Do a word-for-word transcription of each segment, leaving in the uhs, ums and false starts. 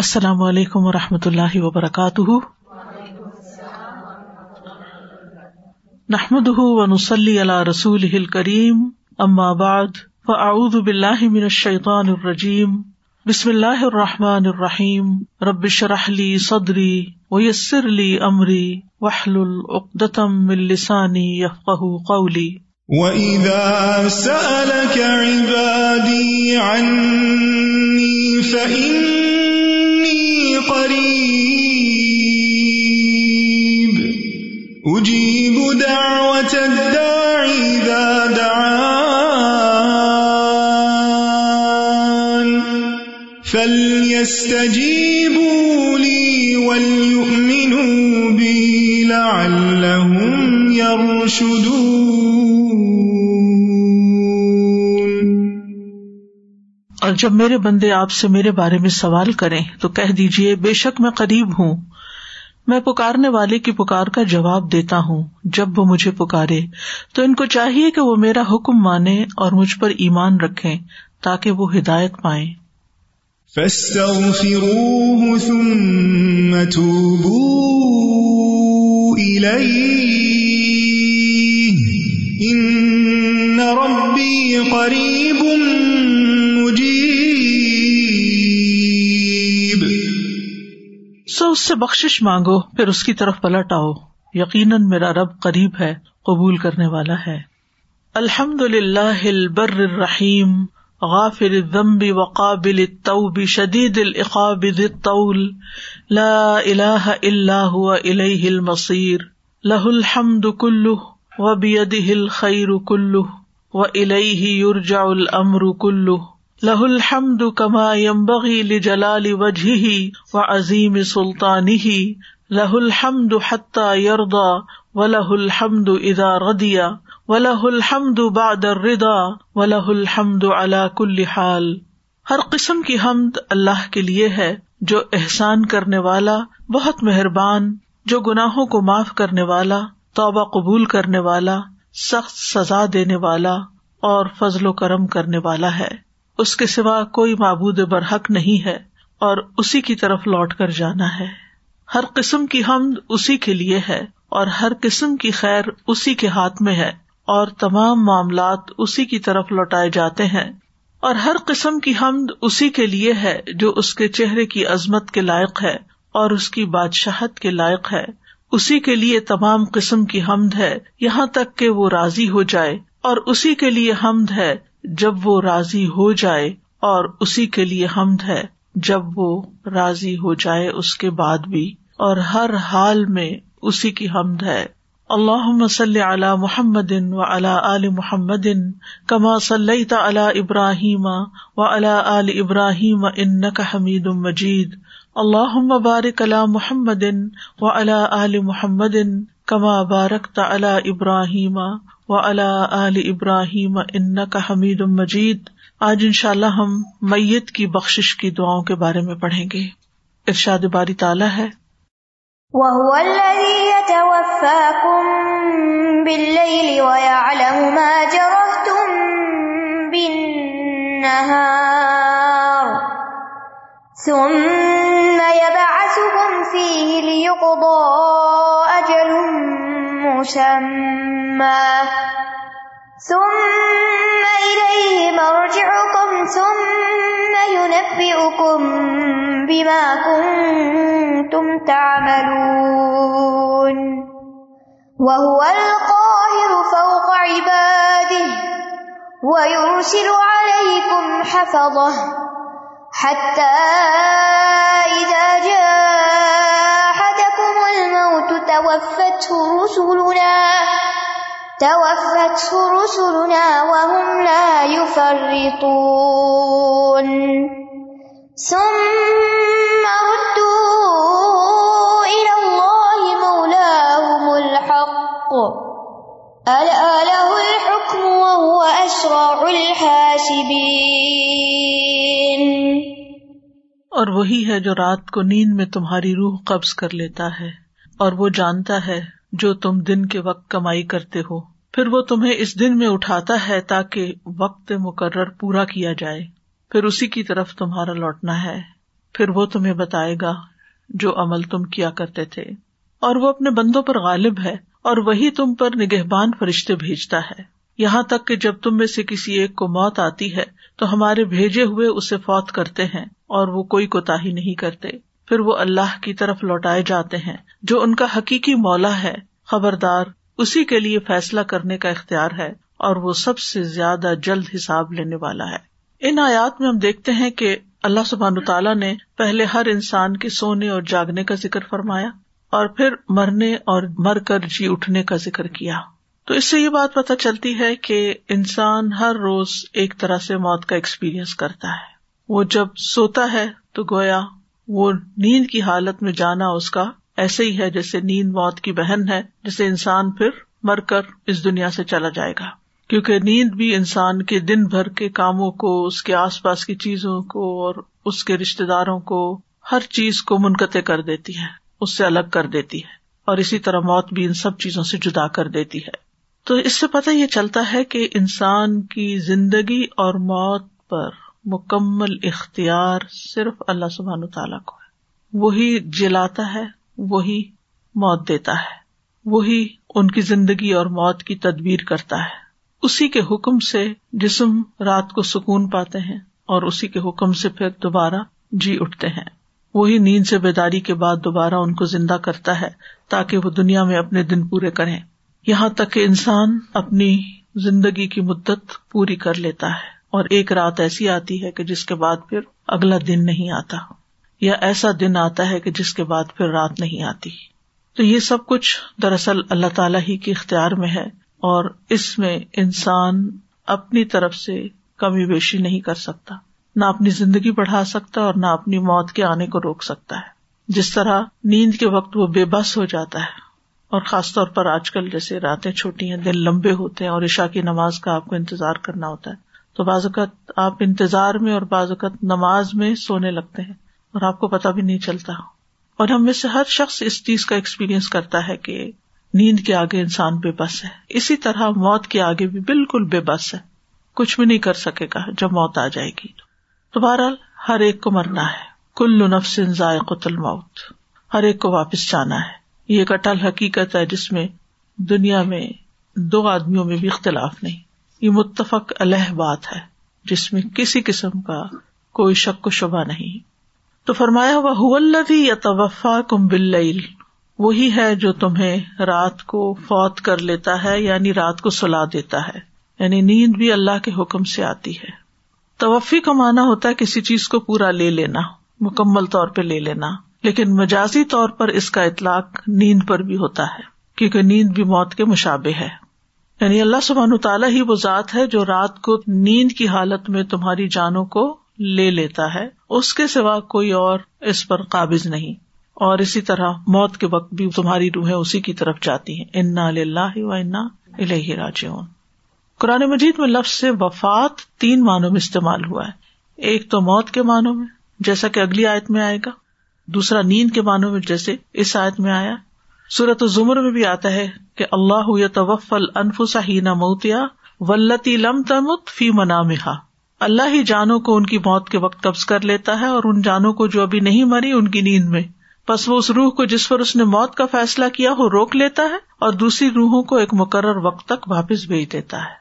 السلام علیکم ورحمۃ اللہ وبرکاتہ. نحمده ونصلي على رسوله الكريم. اما بعد فاعوذ باللہ من الشیطان الرجیم. بسم اللہ الرحمٰن الرحیم. رب اشرح لي صدری ويسر لي امری واحلل عقدۃ من لسانی يفقهوا قولی. وَإِذَا سَأَلَكَ عِبَادِي عَنِّي فَإِنِّي قَرِيبٌ أُجِيبُ دَعْوَةَ الدَّاعِ إِذَا دَعَانِ فَلْيَسْتَجِيبُوا لِي وَلْيُؤْمِنُوا بِي لَعَلَّهُمْ يَرْشُدُونَ. اور جب میرے بندے آپ سے میرے بارے میں سوال کریں تو کہہ دیجیے بے شک میں قریب ہوں، میں پکارنے والے کی پکار کا جواب دیتا ہوں. جب وہ مجھے پکارے تو ان کو چاہیے کہ وہ میرا حکم مانیں اور مجھ پر ایمان رکھیں تاکہ وہ ہدایت پائیں. فَاسْتَغْفِرُوهُ ثُمَّ تُوبُوا إِلَيْهِ إِنَّ رَبِّي قَرِيبٌ سو اس سے بخشش مانگو پھر اس کی طرف پلٹ آؤ، یقیناً میرا رب قریب ہے، قبول کرنے والا ہے. الحمد للہ البر الرحیم غافر الذنب وقابل التوب شدید العقاب ذی الطول لا الہ الا ہو الیہ المصیر لہ الحمد کلہ وبیدہ الخیر کلہ والیہ یرجع الامر کلہ لہ الحمد کما ینبغی لجلال وجہہ وعظیم سلطانہ لہ الحمد حتی یرضی ولہ الحمد اذا رضی ولہ الحمد بعد الرضا ولہ الحمد علی کل حال. ہر قسم کی حمد اللہ کے لیے ہے جو احسان کرنے والا، بہت مہربان، جو گناہوں کو معاف کرنے والا، توبہ قبول کرنے والا، سخت سزا دینے والا اور فضل و کرم کرنے والا ہے. اس کے سوا کوئی معبود برحق نہیں ہے اور اسی کی طرف لوٹ کر جانا ہے. ہر قسم کی حمد اسی کے لیے ہے اور ہر قسم کی خیر اسی کے ہاتھ میں ہے اور تمام معاملات اسی کی طرف لوٹائے جاتے ہیں. اور ہر قسم کی حمد اسی کے لیے ہے جو اس کے چہرے کی عظمت کے لائق ہے اور اس کی بادشاہت کے لائق ہے. اسی کے لیے تمام قسم کی حمد ہے یہاں تک کہ وہ راضی ہو جائے، اور اسی کے لیے حمد ہے جب وہ راضی ہو جائے، اور اسی کے لیے حمد ہے جب وہ راضی ہو جائے اس کے بعد بھی، اور ہر حال میں اسی کی حمد ہے. اللہم صلی علی محمد وعلی آل محمد کما صلیت علی ابراہیم وعلی آل ابراہیم انک حمید مجید. اللہم بارک علی محمد وعلی آل محمد کما بارکت علی ابراہیم وعلی آل ابراہیم انک حمید مجید. آج انشاءاللہ ہم میت کی بخشش کی دعاؤں کے بارے میں پڑھیں گے. ارشاد باری تعالیٰ ہے، وَهُوَ الَّذِي يَتَوَفَّاكُمْ بِاللَّيْلِ وَيَعْلَمُ مَا جَرَحْتُمْ بِالنَّهَارِ ثُمَّ يَبْعَثُكُمْ فِيهِ لِيُقْضَى أَجَلٌ مسمى ثم إليه مرجعكم ثم ينبئكم بما كنتم تعملون. وهو القاهر فوق عباده ويرسل عليكم حفظه حتى إذا جاء توفته رسلنا توفته رسلنا وهم لا يفرطون. ثم ردوا إلى الله مولاهم الحق ألا له الحكم وهو أسرع الحاسبين. اور وہی ہے جو رات کو نیند میں تمہاری روح قبض کر لیتا ہے اور وہ جانتا ہے جو تم دن کے وقت کمائی کرتے ہو، پھر وہ تمہیں اس دن میں اٹھاتا ہے تاکہ وقت مقرر پورا کیا جائے، پھر اسی کی طرف تمہارا لوٹنا ہے. پھر وہ تمہیں بتائے گا جو عمل تم کیا کرتے تھے، اور وہ اپنے بندوں پر غالب ہے، اور وہی تم پر نگہبان فرشتے بھیجتا ہے، یہاں تک کہ جب تم میں سے کسی ایک کو موت آتی ہے تو ہمارے بھیجے ہوئے اسے فوت کرتے ہیں اور وہ کوئی کوتاہی نہیں کرتے، پھر وہ اللہ کی طرف لوٹائے جاتے ہیں جو ان کا حقیقی مولا ہے، خبردار اسی کے لیے فیصلہ کرنے کا اختیار ہے، اور وہ سب سے زیادہ جلد حساب لینے والا ہے۔ ان آیات میں ہم دیکھتے ہیں کہ اللہ سبحانہ تعالیٰ نے پہلے ہر انسان کے سونے اور جاگنے کا ذکر فرمایا، اور پھر مرنے اور مر کر جی اٹھنے کا ذکر کیا۔ تو اس سے یہ بات پتہ چلتی ہے کہ انسان ہر روز ایک طرح سے موت کا ایکسپیرئنس کرتا ہے۔ وہ جب سوتا ہے تو گویا وہ نیند کی حالت میں جانا اس کا ایسے ہی ہے جیسے نیند موت کی بہن ہے، جسے انسان پھر مر کر اس دنیا سے چلا جائے گا، کیونکہ نیند بھی انسان کے دن بھر کے کاموں کو، اس کے آس پاس کی چیزوں کو اور اس کے رشتے داروں کو، ہر چیز کو منقطع کر دیتی ہے، اس سے الگ کر دیتی ہے، اور اسی طرح موت بھی ان سب چیزوں سے جدا کر دیتی ہے۔ تو اس سے پتہ یہ چلتا ہے کہ انسان کی زندگی اور موت پر مکمل اختیار صرف اللہ سبحانہ تعالیٰ کو ہے، وہی جلاتا ہے، وہی موت دیتا ہے، وہی ان کی زندگی اور موت کی تدبیر کرتا ہے۔ اسی کے حکم سے جسم رات کو سکون پاتے ہیں، اور اسی کے حکم سے پھر دوبارہ جی اٹھتے ہیں، وہی نیند سے بیداری کے بعد دوبارہ ان کو زندہ کرتا ہے تاکہ وہ دنیا میں اپنے دن پورے کریں، یہاں تک کہ انسان اپنی زندگی کی مدت پوری کر لیتا ہے، اور ایک رات ایسی آتی ہے کہ جس کے بعد پھر اگلا دن نہیں آتا، یا ایسا دن آتا ہے کہ جس کے بعد پھر رات نہیں آتی۔ تو یہ سب کچھ دراصل اللہ تعالیٰ ہی کے اختیار میں ہے، اور اس میں انسان اپنی طرف سے کمی بیشی نہیں کر سکتا، نہ اپنی زندگی بڑھا سکتا اور نہ اپنی موت کے آنے کو روک سکتا ہے۔ جس طرح نیند کے وقت وہ بے بس ہو جاتا ہے، اور خاص طور پر آج کل جیسے راتیں چھوٹی ہیں، دن لمبے ہوتے ہیں، اور عشاء کی نماز کا آپ کو انتظار کرنا ہوتا ہے، تو بعض اوقات آپ انتظار میں اور بعض اوقات نماز میں سونے لگتے ہیں اور آپ کو پتہ بھی نہیں چلتا۔ اور ہم میں سے ہر شخص اس چیز کا ایکسپیرئنس کرتا ہے کہ نیند کے آگے انسان بے بس ہے، اسی طرح موت کے آگے بھی بالکل بے بس ہے، کچھ بھی نہیں کر سکے گا جب موت آ جائے گی۔ تو بہرحال ہر ایک کو مرنا ہے، کل نفس ذائقۃ الموت، ہر ایک کو واپس جانا ہے۔ یہ ایک اٹل حقیقت ہے جس میں دنیا میں دو آدمیوں میں بھی اختلاف نہیں، یہ متفق علیہ بات ہے جس میں کسی قسم کا کوئی شک و شبہ نہیں۔ تو فرمایا وَهُوَ الَّذِي يَتَوَفَّاكُمْ بِاللَّيْلِ، وہی ہے جو تمہیں رات کو فوت کر لیتا ہے، یعنی رات کو سلا دیتا ہے، یعنی نیند بھی اللہ کے حکم سے آتی ہے۔ توفی کا معنی ہوتا ہے کسی چیز کو پورا لے لینا، مکمل طور پہ لے لینا، لیکن مجازی طور پر اس کا اطلاق نیند پر بھی ہوتا ہے، کیونکہ نیند بھی موت کے مشابہ ہے، یعنی اللہ سبحانہ تعالیٰ ہی وہ ذات ہے جو رات کو نیند کی حالت میں تمہاری جانوں کو لے لیتا ہے، اس کے سوا کوئی اور اس پر قابض نہیں۔ اور اسی طرح موت کے وقت بھی تمہاری روحیں اسی کی طرف جاتی ہیں، انا للہ و انا الیہ راجعون۔ قرآن مجید میں لفظ سے وفات تین معنوں میں استعمال ہوا ہے، ایک تو موت کے معنوں میں جیسا کہ اگلی آیت میں آئے گا، دوسرا نیند کے معنوں میں جیسے اس آیت میں آیا، سورۃ الزمر میں بھی آتا ہے کہ اللہ یتوفی الانفس حین موتہا واللتی لم تمت فی منامہا، اللہ ہی جانوں کو ان کی موت کے وقت قبض کر لیتا ہے، اور ان جانوں کو جو ابھی نہیں مری ان کی نیند میں، پس وہ اس روح کو جس پر اس نے موت کا فیصلہ کیا ہو روک لیتا ہے، اور دوسری روحوں کو ایک مقرر وقت تک واپس بھیج دیتا ہے۔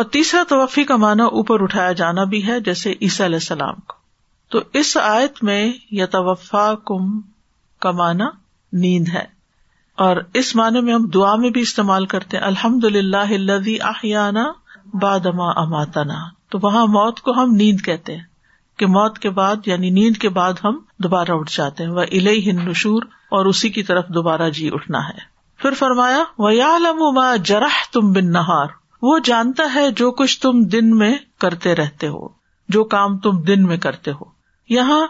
اور تیسرا توفی کا معنی اوپر اٹھایا جانا بھی ہے، جیسے عیسیٰ علیہ السلام کو۔ تو اس آیت میں یتوفاکم کا معنی نیند ہے، اور اس معنی میں ہم دعا میں بھی استعمال کرتے ہیں، الحمدللہ الذی احیانا بعدما اماتنا، تو وہاں موت کو ہم نیند کہتے ہیں کہ موت کے بعد یعنی نیند کے بعد ہم دوبارہ اٹھ جاتے ہیں، وَإِلَيْهِ النُّشُورُ، اور اسی کی طرف دوبارہ جی اٹھنا ہے۔ پھر فرمایا وَيَعْلَمُ مَا جَرَحْتُمْ بِالنَّهَارِ، وہ جانتا ہے جو کچھ تم دن میں کرتے رہتے ہو، جو کام تم دن میں کرتے ہو۔ یہاں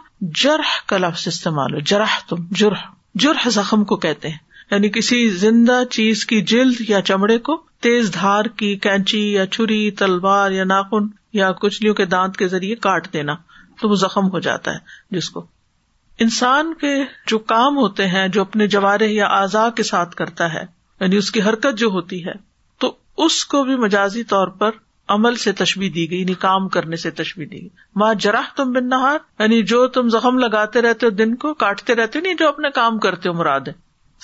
جرح کا لفظ استعمال ہو، جرحتم، جرح، جرح زخم کو کہتے ہیں، یعنی کسی زندہ چیز کی جلد یا چمڑے کو تیز دھار کی کینچی یا چھری، تلوار یا ناخن یا کچلیوں کے دانت کے ذریعے کاٹ دینا، تو وہ زخم ہو جاتا ہے۔ جس کو انسان کے جو کام ہوتے ہیں جو اپنے جوارح یا اعضاء کے ساتھ کرتا ہے، یعنی اس کی حرکت جو ہوتی ہے، تو اس کو بھی مجازی طور پر عمل سے تشبیہ دی گئی، یعنی کام کرنے سے تشبیہ دی گئی. ما جرحتم بالنہار، یعنی جو تم زخم لگاتے رہتے ہو دن کو، کاٹتے رہتے ہو، نہیں جو اپنے کام کرتے ہو مراد ہے.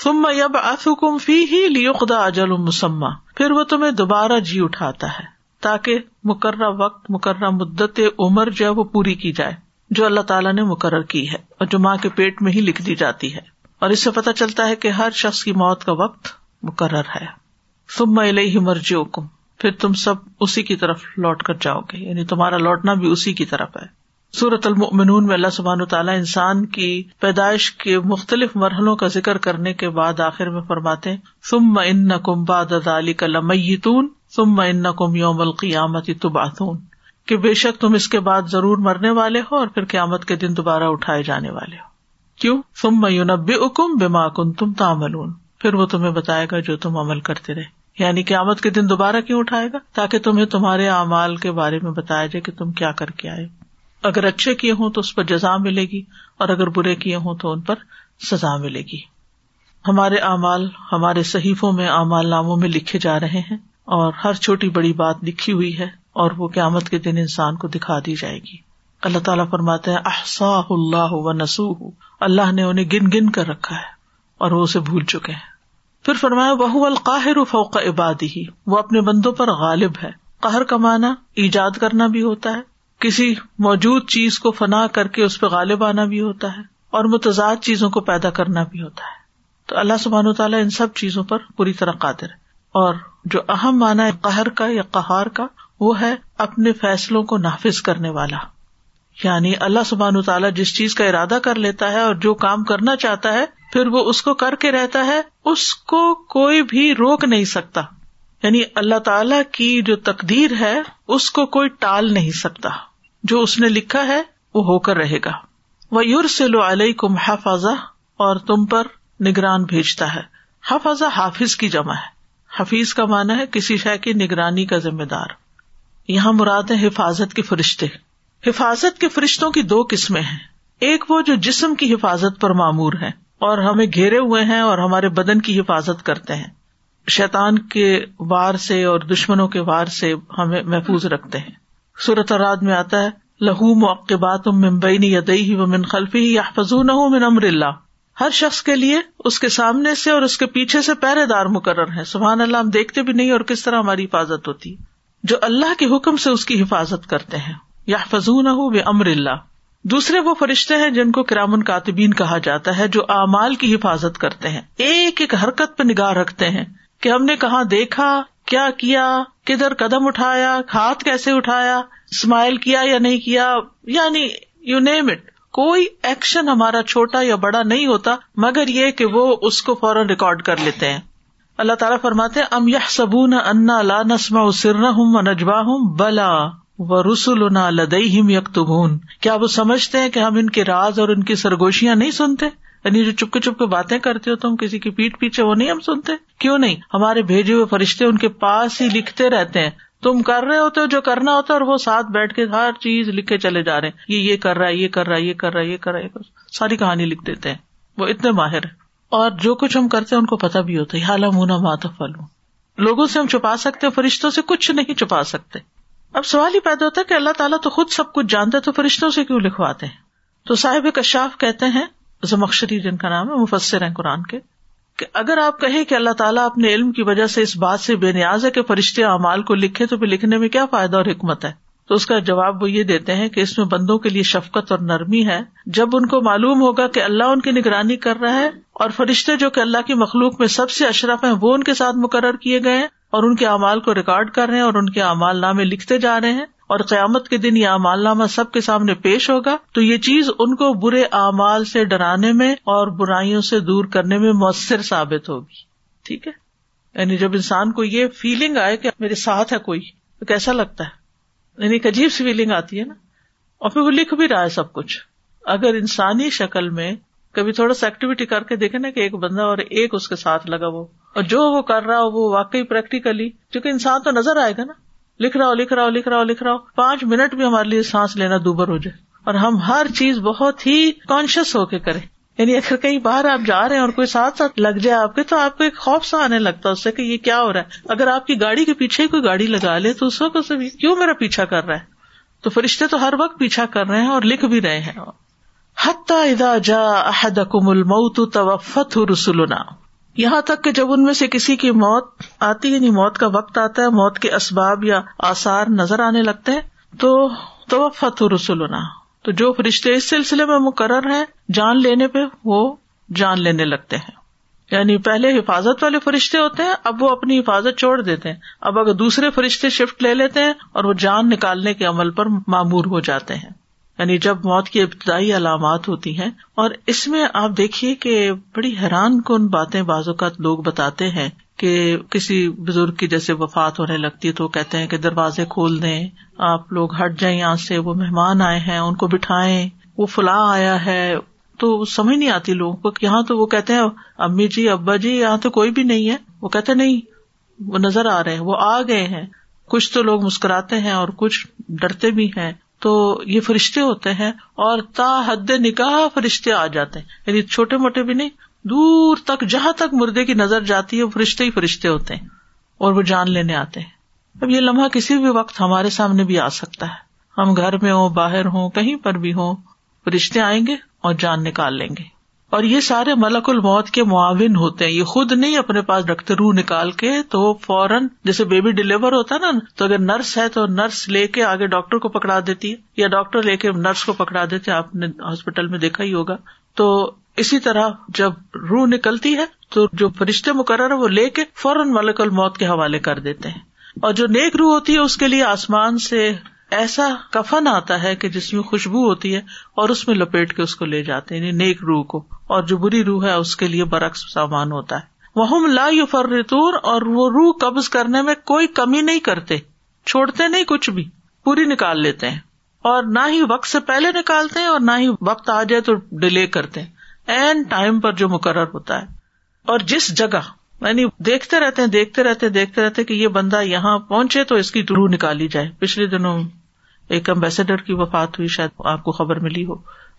ثم یبعثکم فیہ لیقضی اجل مسمی، پھر وہ تمہیں دوبارہ جی اٹھاتا ہے تاکہ مقررہ وقت، مقررہ مدت عمر جو ہے وہ پوری کی جائے، جو اللہ تعالیٰ نے مقرر کی ہے اور جو ماں کے پیٹ میں ہی لکھ دی جاتی ہے. اور اس سے پتہ چلتا ہے کہ ہر شخص کی موت کا وقت مقرر ہے. ثم الیہ مرجعکم، پھر تم سب اسی کی طرف لوٹ کر جاؤ گے، یعنی تمہارا لوٹنا بھی اسی کی طرف ہے. سورۃ المؤمنون میں اللہ سبحانہ وتعالیٰ انسان کی پیدائش کے مختلف مرحلوں کا ذکر کرنے کے بعد آخر میں فرماتے ہیں ثم انکم بعد ذلک لمیتون ثم انکم یوم القیامۃ تبعثون، کہ بے شک تم اس کے بعد ضرور مرنے والے ہو اور پھر قیامت کے دن دوبارہ اٹھائے جانے والے ہو. کیوں؟ ثم ینبئکم بما کنتم تعملون، پھر وہ تمہیں بتائے گا جو تم عمل کرتے رہے. یعنی قیامت کے دن دوبارہ کیوں اٹھائے گا؟ تاکہ تمہیں تمہارے اعمال کے بارے میں بتایا جائے کہ تم کیا کر کے آئے. اگر اچھے کیے ہوں تو اس پر جزا ملے گی، اور اگر برے کیے ہوں تو ان پر سزا ملے گی. ہمارے اعمال ہمارے صحیفوں میں، اعمال ناموں میں لکھے جا رہے ہیں، اور ہر چھوٹی بڑی بات لکھی ہوئی ہے، اور وہ قیامت کے دن انسان کو دکھا دی جائے گی. اللہ تعالیٰ فرماتے ہیں احصاہ اللہ ونسوہ، اللہ نے انہیں گن گن کر رکھا ہے اور وہ اسے بھول چکے ہیں. پھر فرمایا وَهُوَ الْقَاهِرُ فَوْقَ عِبَادِهِ، وہ اپنے بندوں پر غالب ہے. قہر کا معنی ایجاد کرنا بھی ہوتا ہے، کسی موجود چیز کو فنا کر کے اس پہ غالب آنا بھی ہوتا ہے، اور متضاد چیزوں کو پیدا کرنا بھی ہوتا ہے. تو اللہ سبحانہ وتعالی ان سب چیزوں پر پوری طرح قادر ہے. اور جو اہم معنی قہر کا یا قہار کا وہ ہے اپنے فیصلوں کو نافذ کرنے والا، یعنی اللہ سبحانہ وتعالی جس چیز کا ارادہ کر لیتا ہے اور جو کام کرنا چاہتا ہے پھر وہ اس کو کر کے رہتا ہے، اس کو کوئی بھی روک نہیں سکتا. یعنی اللہ تعالیٰ کی جو تقدیر ہے اس کو کوئی ٹال نہیں سکتا، جو اس نے لکھا ہے وہ ہو کر رہے گا. وَيُرْسِلُ عَلَيْكُمْ حَفَظَةً، اور تم پر نگران بھیجتا ہے. حفظہ حافظ کی جمع ہے، حفیظ کا معنی ہے کسی شے کی نگرانی کا ذمہ دار. یہاں مراد ہے حفاظت کے فرشتے. حفاظت کے فرشتوں کی دو قسمیں ہیں، ایک وہ جو جسم کی حفاظت پر مامور ہیں اور ہمیں گھیرے ہوئے ہیں اور ہمارے بدن کی حفاظت کرتے ہیں، شیطان کے وار سے اور دشمنوں کے وار سے ہمیں محفوظ رکھتے ہیں. سورۃ الرعد میں آتا ہے لَهُ مُعَقِّبَاتٌ مِّن بَيْنِ يَدَيْهِ وَمِنْ خَلْفِهِ يَحْفَظُونَهُ مِنْ أَمْرِ اللَّهِ، ہر شخص کے لیے اس کے سامنے سے اور اس کے پیچھے سے پہرے دار مقرر ہیں. سبحان اللہ، ہم دیکھتے بھی نہیں اور کس طرح ہماری حفاظت ہوتی، جو اللہ کے حکم سے اس کی حفاظت کرتے ہیں. يَحْفَظُونَهُ بِأَمْرِ اللَّهِ. دوسرے وہ فرشتے ہیں جن کو کرامن کاتبین کہا جاتا ہے، جو اعمال کی حفاظت کرتے ہیں، ایک ایک حرکت پہ نگاہ رکھتے ہیں کہ ہم نے کہاں دیکھا، کیا کیا، کدھر قدم اٹھایا، ہاتھ کیسے اٹھایا، اسمائل کیا یا نہیں کیا، یعنی یو نیم اٹ. کوئی ایکشن ہمارا چھوٹا یا بڑا نہیں ہوتا، مگر یہ کہ وہ اس کو فوراً ریکارڈ کر لیتے ہیں. اللہ تعالیٰ فرماتے ہیں ام یحسبون انا لا نسمع سرهم ونجواهم بلا وَرُسُلُنَا لَدَيْهِمْ يَكْتُبُونَ، کیا وہ سمجھتے ہیں کہ ہم ان کے راز اور ان کی سرگوشیاں نہیں سنتے؟ یعنی جو چپکے چپکے باتیں کرتے ہو تم کسی کی پیٹ پیچھے، وہ نہیں ہم سنتے؟ کیوں نہیں، ہمارے بھیجے ہوئے فرشتے ان کے پاس ہی لکھتے رہتے ہیں. تم کر رہے ہوتے ہو جو کرنا ہوتا ہے اور وہ ساتھ بیٹھ کے ہر چیز لکھے چلے جا رہے ہیں، یہ یہ کر رہا ہے، یہ کر رہا ہے، یہ کر رہا ہے، یہ کر رہا ہے، ساری کہانی لکھ دیتے ہیں. وہ اتنے ماہر ہیں، اور جو کچھ ہم کرتے ہیں ان کو پتہ بھی ہوتا ہے. یعلمون ما تفعلون، لوگوں سے ہم چھپا سکتے ہیں، فرشتوں سے کچھ نہیں چھپا سکتے. اب سوال ہی پیدا ہوتا ہے کہ اللہ تعالیٰ تو خود سب کچھ جانتا ہے تو فرشتوں سے کیوں لکھواتے ہیں؟ تو صاحب کشاف کہتے ہیں، زمخشری جن کا نام ہے، مفسر ہیں قرآن کے، کہ اگر آپ کہیں کہ اللہ تعالیٰ اپنے علم کی وجہ سے اس بات سے بے نیاز ہے کہ فرشتے اعمال کو لکھے، تو پھر لکھنے میں کیا فائدہ اور حکمت ہے؟ تو اس کا جواب وہ یہ دیتے ہیں کہ اس میں بندوں کے لیے شفقت اور نرمی ہے. جب ان کو معلوم ہوگا کہ اللہ ان کی نگرانی کر رہا ہے، اور فرشتے جو کہ اللہ کی مخلوق میں سب سے اشرف ہیں وہ ان کے ساتھ مقرر کیے گئے ہیں اور ان کے اعمال کو ریکارڈ کر رہے ہیں اور ان کے اعمال نامے لکھتے جا رہے ہیں، اور قیامت کے دن یہ اعمال نامہ سب کے سامنے پیش ہوگا، تو یہ چیز ان کو برے اعمال سے ڈرانے میں اور برائیوں سے دور کرنے میں مؤثر ثابت ہوگی. ٹھیک ہے، یعنی جب انسان کو یہ فیلنگ آئے کہ میرے ساتھ ہے کوئی، تو کیسا لگتا ہے، یعنی ایک عجیب سی فیلنگ آتی ہے نا. اور پھر وہ لکھ بھی رہا ہے سب کچھ. اگر انسانی شکل میں کبھی تھوڑا سا ایکٹیویٹی کر کے دیکھے نا کہ ایک بندہ اور ایک اس کے ساتھ لگا ہو، اور جو وہ کر رہا ہو وہ واقعی پریکٹیکلی، کیونکہ انسان تو نظر آئے گا نا، لکھ رہا ہو لکھ رہا ہو لکھ رہا ہو لکھ رہا ہو پانچ منٹ بھی ہمارے لیے سانس لینا دوبر ہو جائے، اور ہم ہر چیز بہت ہی کانشیس ہو کے کریں، یعنی اگر کئی بار آپ جا رہے ہیں اور کوئی ساتھ ساتھ لگ جائے آپ کے تو آپ کو ایک خوف سا آنے لگتا ہے اس سے کہ یہ کیا ہو رہا ہے. اگر آپ کی گاڑی کے پیچھے کوئی گاڑی لگا لے تو اس وقت سے کیوں میرا پیچھا کر رہا ہے؟ تو فرشتے تو ہر وقت پیچھا کر رہے ہیں اور لکھ بھی رہے ہیں. حتی اذا جاء احدکم الموت توفته رسلنا, یہاں تک کہ جب ان میں سے کسی کی موت آتی یعنی موت کا وقت آتا ہے, موت کے اسباب یا آثار نظر آنے لگتے ہیں تو توفته رسلنا, تو جو فرشتے اس سلسلے میں مقرر ہیں جان لینے پہ وہ جان لینے لگتے ہیں. یعنی پہلے حفاظت والے فرشتے ہوتے ہیں, اب وہ اپنی حفاظت چھوڑ دیتے ہیں, اب اگر دوسرے فرشتے شفٹ لے لیتے ہیں اور وہ جان نکالنے کے عمل پر مامور ہو جاتے ہیں. یعنی جب موت کی ابتدائی علامات ہوتی ہیں, اور اس میں آپ دیکھیے کہ بڑی حیران کن باتیں بعض اوقات لوگ بتاتے ہیں کہ کسی بزرگ کی جیسے وفات ہونے لگتی تو کہتے ہیں کہ دروازے کھول دیں, آپ لوگ ہٹ جائیں یہاں سے, وہ مہمان آئے ہیں ان کو بٹھائیں, وہ فلاں آیا ہے. تو سمجھ نہیں آتی لوگوں کو کہ یہاں تو وہ کہتے ہیں امی جی ابا جی یہاں تو کوئی بھی نہیں ہے, وہ کہتے نہیں وہ نظر آ رہے ہیں, وہ آ گئے ہیں. کچھ تو لوگ مسکراتے ہیں اور کچھ ڈرتے بھی ہیں. تو یہ فرشتے ہوتے ہیں اور تا حد نکاح فرشتے آ جاتے ہیں, یعنی چھوٹے موٹے بھی نہیں, دور تک جہاں تک مردے کی نظر جاتی ہے فرشتے ہی فرشتے ہوتے ہیں اور وہ جان لینے آتے ہیں. اب یہ لمحہ کسی بھی وقت ہمارے سامنے بھی آ سکتا ہے, ہم گھر میں ہوں باہر ہوں کہیں پر بھی ہوں, فرشتے آئیں گے اور جان نکال لیں گے. اور یہ سارے ملک الموت کے معاون ہوتے ہیں, یہ خود نہیں اپنے پاس رکھتے روح نکال کے, تو وہ فوراً جیسے بیبی ڈیلیور ہوتا ہے نا, تو اگر نرس ہے تو نرس لے کے آگے ڈاکٹر کو پکڑا دیتی ہے یا ڈاکٹر لے کے نرس کو پکڑا دیتے, آپ نے ہاسپٹل میں دیکھا ہی ہوگا. تو اسی طرح جب روح نکلتی ہے تو جو فرشتے مقرر ہیں وہ لے کے فوراً ملک الموت کے حوالے کر دیتے ہیں. اور جو نیک روح ہوتی ہے اس کے لیے آسمان سے ایسا کفن آتا ہے کہ جس میں خوشبو ہوتی ہے اور اس میں لپیٹ کے اس کو لے جاتے ہیں, یعنی نیک روح کو, اور جو بری روح ہے اس کے لیے برعکس سامان ہوتا ہے. وَهُمْ لَا يُفَرِّطُونَ, اور وہ روح قبض کرنے میں کوئی کمی نہیں کرتے, چھوڑتے نہیں کچھ بھی, پوری نکال لیتے ہیں. اور نہ ہی وقت سے پہلے نکالتے ہیں اور نہ ہی وقت آ جائے تو ڈیلے کرتے ہیں, این ٹائم پر جو مقرر ہوتا ہے. اور جس جگہ یعنی دیکھتے رہتے ہیں دیکھتے رہتے دیکھتے رہتے کہ یہ بندہ یہاں پہنچے تو اس کی روح نکالی جائے. پچھلے دنوں ایک امبیسڈر کی وفات ہوئی, شاید آپ کو خبر ملی ہو,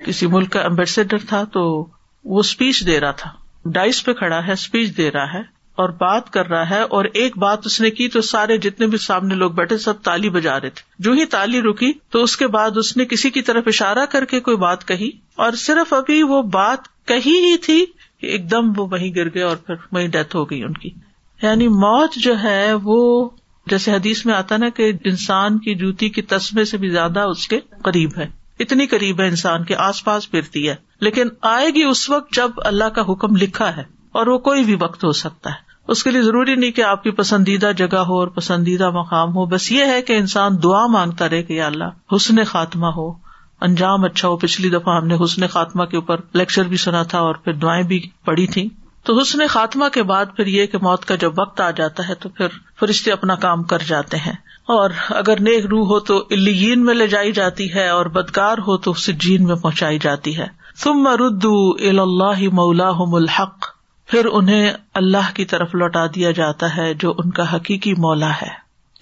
کسی ملک کا امبیسڈر تھا تو وہ اسپیچ دے رہا تھا, ڈائس پہ کھڑا ہے اسپیچ دے رہا ہے اور بات کر رہا ہے, اور ایک بات اس نے کی تو سارے جتنے بھی سامنے لوگ بیٹھے سب تالی بجا رہے تھے. جو ہی تالی رکی تو اس کے بعد اس نے کسی کی طرف اشارہ کر کے کوئی بات کہی, اور صرف ابھی وہ بات کہی ہی تھی کہ ایک دم وہ وہیں گر گئے اور پھر وہیں ڈیتھ ہو گئی ان کی. یعنی موت جو ہے وہ جیسے حدیث میں آتا نا کہ انسان کی جوتی کی تسمے سے بھی زیادہ اس کے قریب ہے, اتنی قریب ہے, انسان کے آس پاس پھرتی ہے, لیکن آئے گی اس وقت جب اللہ کا حکم لکھا ہے, اور وہ کوئی بھی وقت ہو سکتا ہے. اس کے لیے ضروری نہیں کہ آپ کی پسندیدہ جگہ ہو اور پسندیدہ مقام ہو, بس یہ ہے کہ انسان دعا مانگتا رہے کہ یا اللہ حسن خاتمہ ہو, انجام اچھا ہو. پچھلی دفعہ ہم نے حسن خاتمہ کے اوپر لیکچر بھی سنا تھا اور پھر دعائیں بھی پڑھی تھیں. تو حسن خاتمہ کے بعد پھر یہ کہ موت کا جب وقت آ جاتا ہے تو پھر فرشتے اپنا کام کر جاتے ہیں, اور اگر نیک روح ہو تو علیین میں لے جائی جاتی ہے اور بدکار ہو تو سجین میں پہنچائی جاتی ہے. ثم ردوا الی اللہ مولاہم الحق, پھر انہیں اللہ کی طرف لوٹا دیا جاتا ہے جو ان کا حقیقی مولا ہے.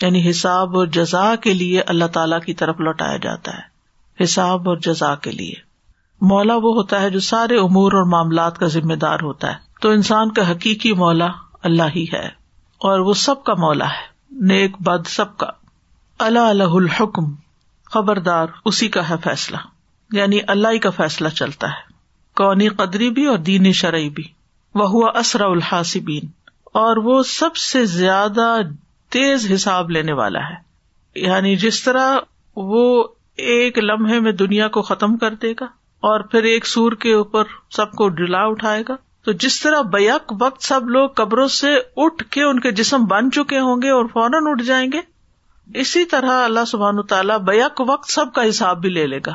یعنی حساب اور جزا کے لیے اللہ تعالیٰ کی طرف لوٹایا جاتا ہے, حساب اور جزا کے لیے. مولا وہ ہوتا ہے جو سارے امور اور معاملات کا ذمہ دار ہوتا ہے, تو انسان کا حقیقی مولا اللہ ہی ہے, اور وہ سب کا مولا ہے, نیک بد سب کا. الا لہ الحکم, خبردار اسی کا ہے فیصلہ, یعنی اللہ ہی کا فیصلہ چلتا ہے, کونی قدری بھی اور دینی شرعی بھی. وہو اسرع الحاسبین, اور وہ سب سے زیادہ تیز حساب لینے والا ہے. یعنی جس طرح وہ ایک لمحے میں دنیا کو ختم کر دے گا اور پھر ایک سور کے اوپر سب کو ڈلا اٹھائے گا, تو جس طرح بیک وقت سب لوگ قبروں سے اٹھ کے ان کے جسم بن چکے ہوں گے اور فوراً اٹھ جائیں گے, اسی طرح اللہ سبحانہ تعالیٰ بیک وقت سب کا حساب بھی لے لے گا,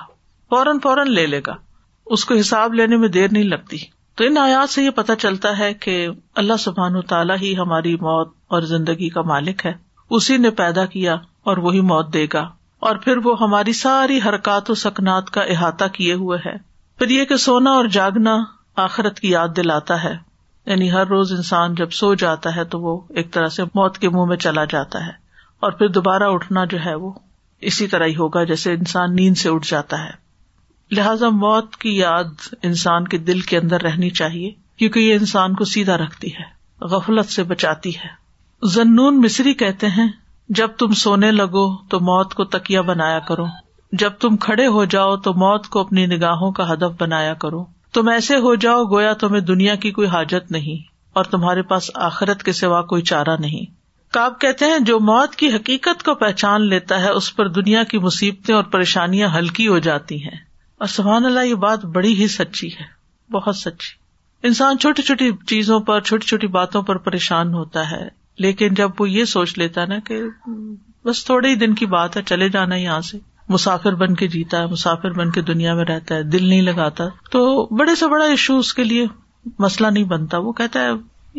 فوراً فوراً لے لے گا, اس کو حساب لینے میں دیر نہیں لگتی. تو ان آیات سے یہ پتہ چلتا ہے کہ اللہ سبحانہ تعالیٰ ہی ہماری موت اور زندگی کا مالک ہے, اسی نے پیدا کیا اور وہی موت دے گا, اور پھر وہ ہماری ساری حرکات و سکنات کا احاطہ کیے ہوئے ہے. پھر یہ کہ سونا اور جاگنا آخرت کی یاد دلاتا ہے, یعنی ہر روز انسان جب سو جاتا ہے تو وہ ایک طرح سے موت کے منہ میں چلا جاتا ہے, اور پھر دوبارہ اٹھنا جو ہے وہ اسی طرح ہی ہوگا جیسے انسان نیند سے اٹھ جاتا ہے. لہذا موت کی یاد انسان کے دل کے اندر رہنی چاہیے کیونکہ یہ انسان کو سیدھا رکھتی ہے، غفلت سے بچاتی ہے۔ ذنون مصری کہتے ہیں، جب تم سونے لگو تو موت کو تکیہ بنایا کرو، جب تم کھڑے ہو جاؤ تو موت کو اپنی نگاہوں کا ہدف بنایا کرو، تم ایسے ہو جاؤ گویا تمہیں دنیا کی کوئی حاجت نہیں اور تمہارے پاس آخرت کے سوا کوئی چارہ نہیں۔ کعب کہتے ہیں، جو موت کی حقیقت کو پہچان لیتا ہے اس پر دنیا کی مصیبتیں اور پریشانیاں ہلکی ہو جاتی ہیں۔ اور سبحان اللہ، یہ بات بڑی ہی سچی ہے، بہت سچی۔ انسان چھوٹی چھوٹی چیزوں پر، چھوٹی چھوٹی باتوں پر پریشان ہوتا ہے، لیکن جب وہ یہ سوچ لیتا نا کہ بس تھوڑے ہی دن کی بات ہے، چلے جانا یہاں سے، مسافر بن کے جیتا ہے، مسافر بن کے دنیا میں رہتا ہے، دل نہیں لگاتا، تو بڑے سے بڑا ایشو اس کے لیے مسئلہ نہیں بنتا۔ وہ کہتا ہے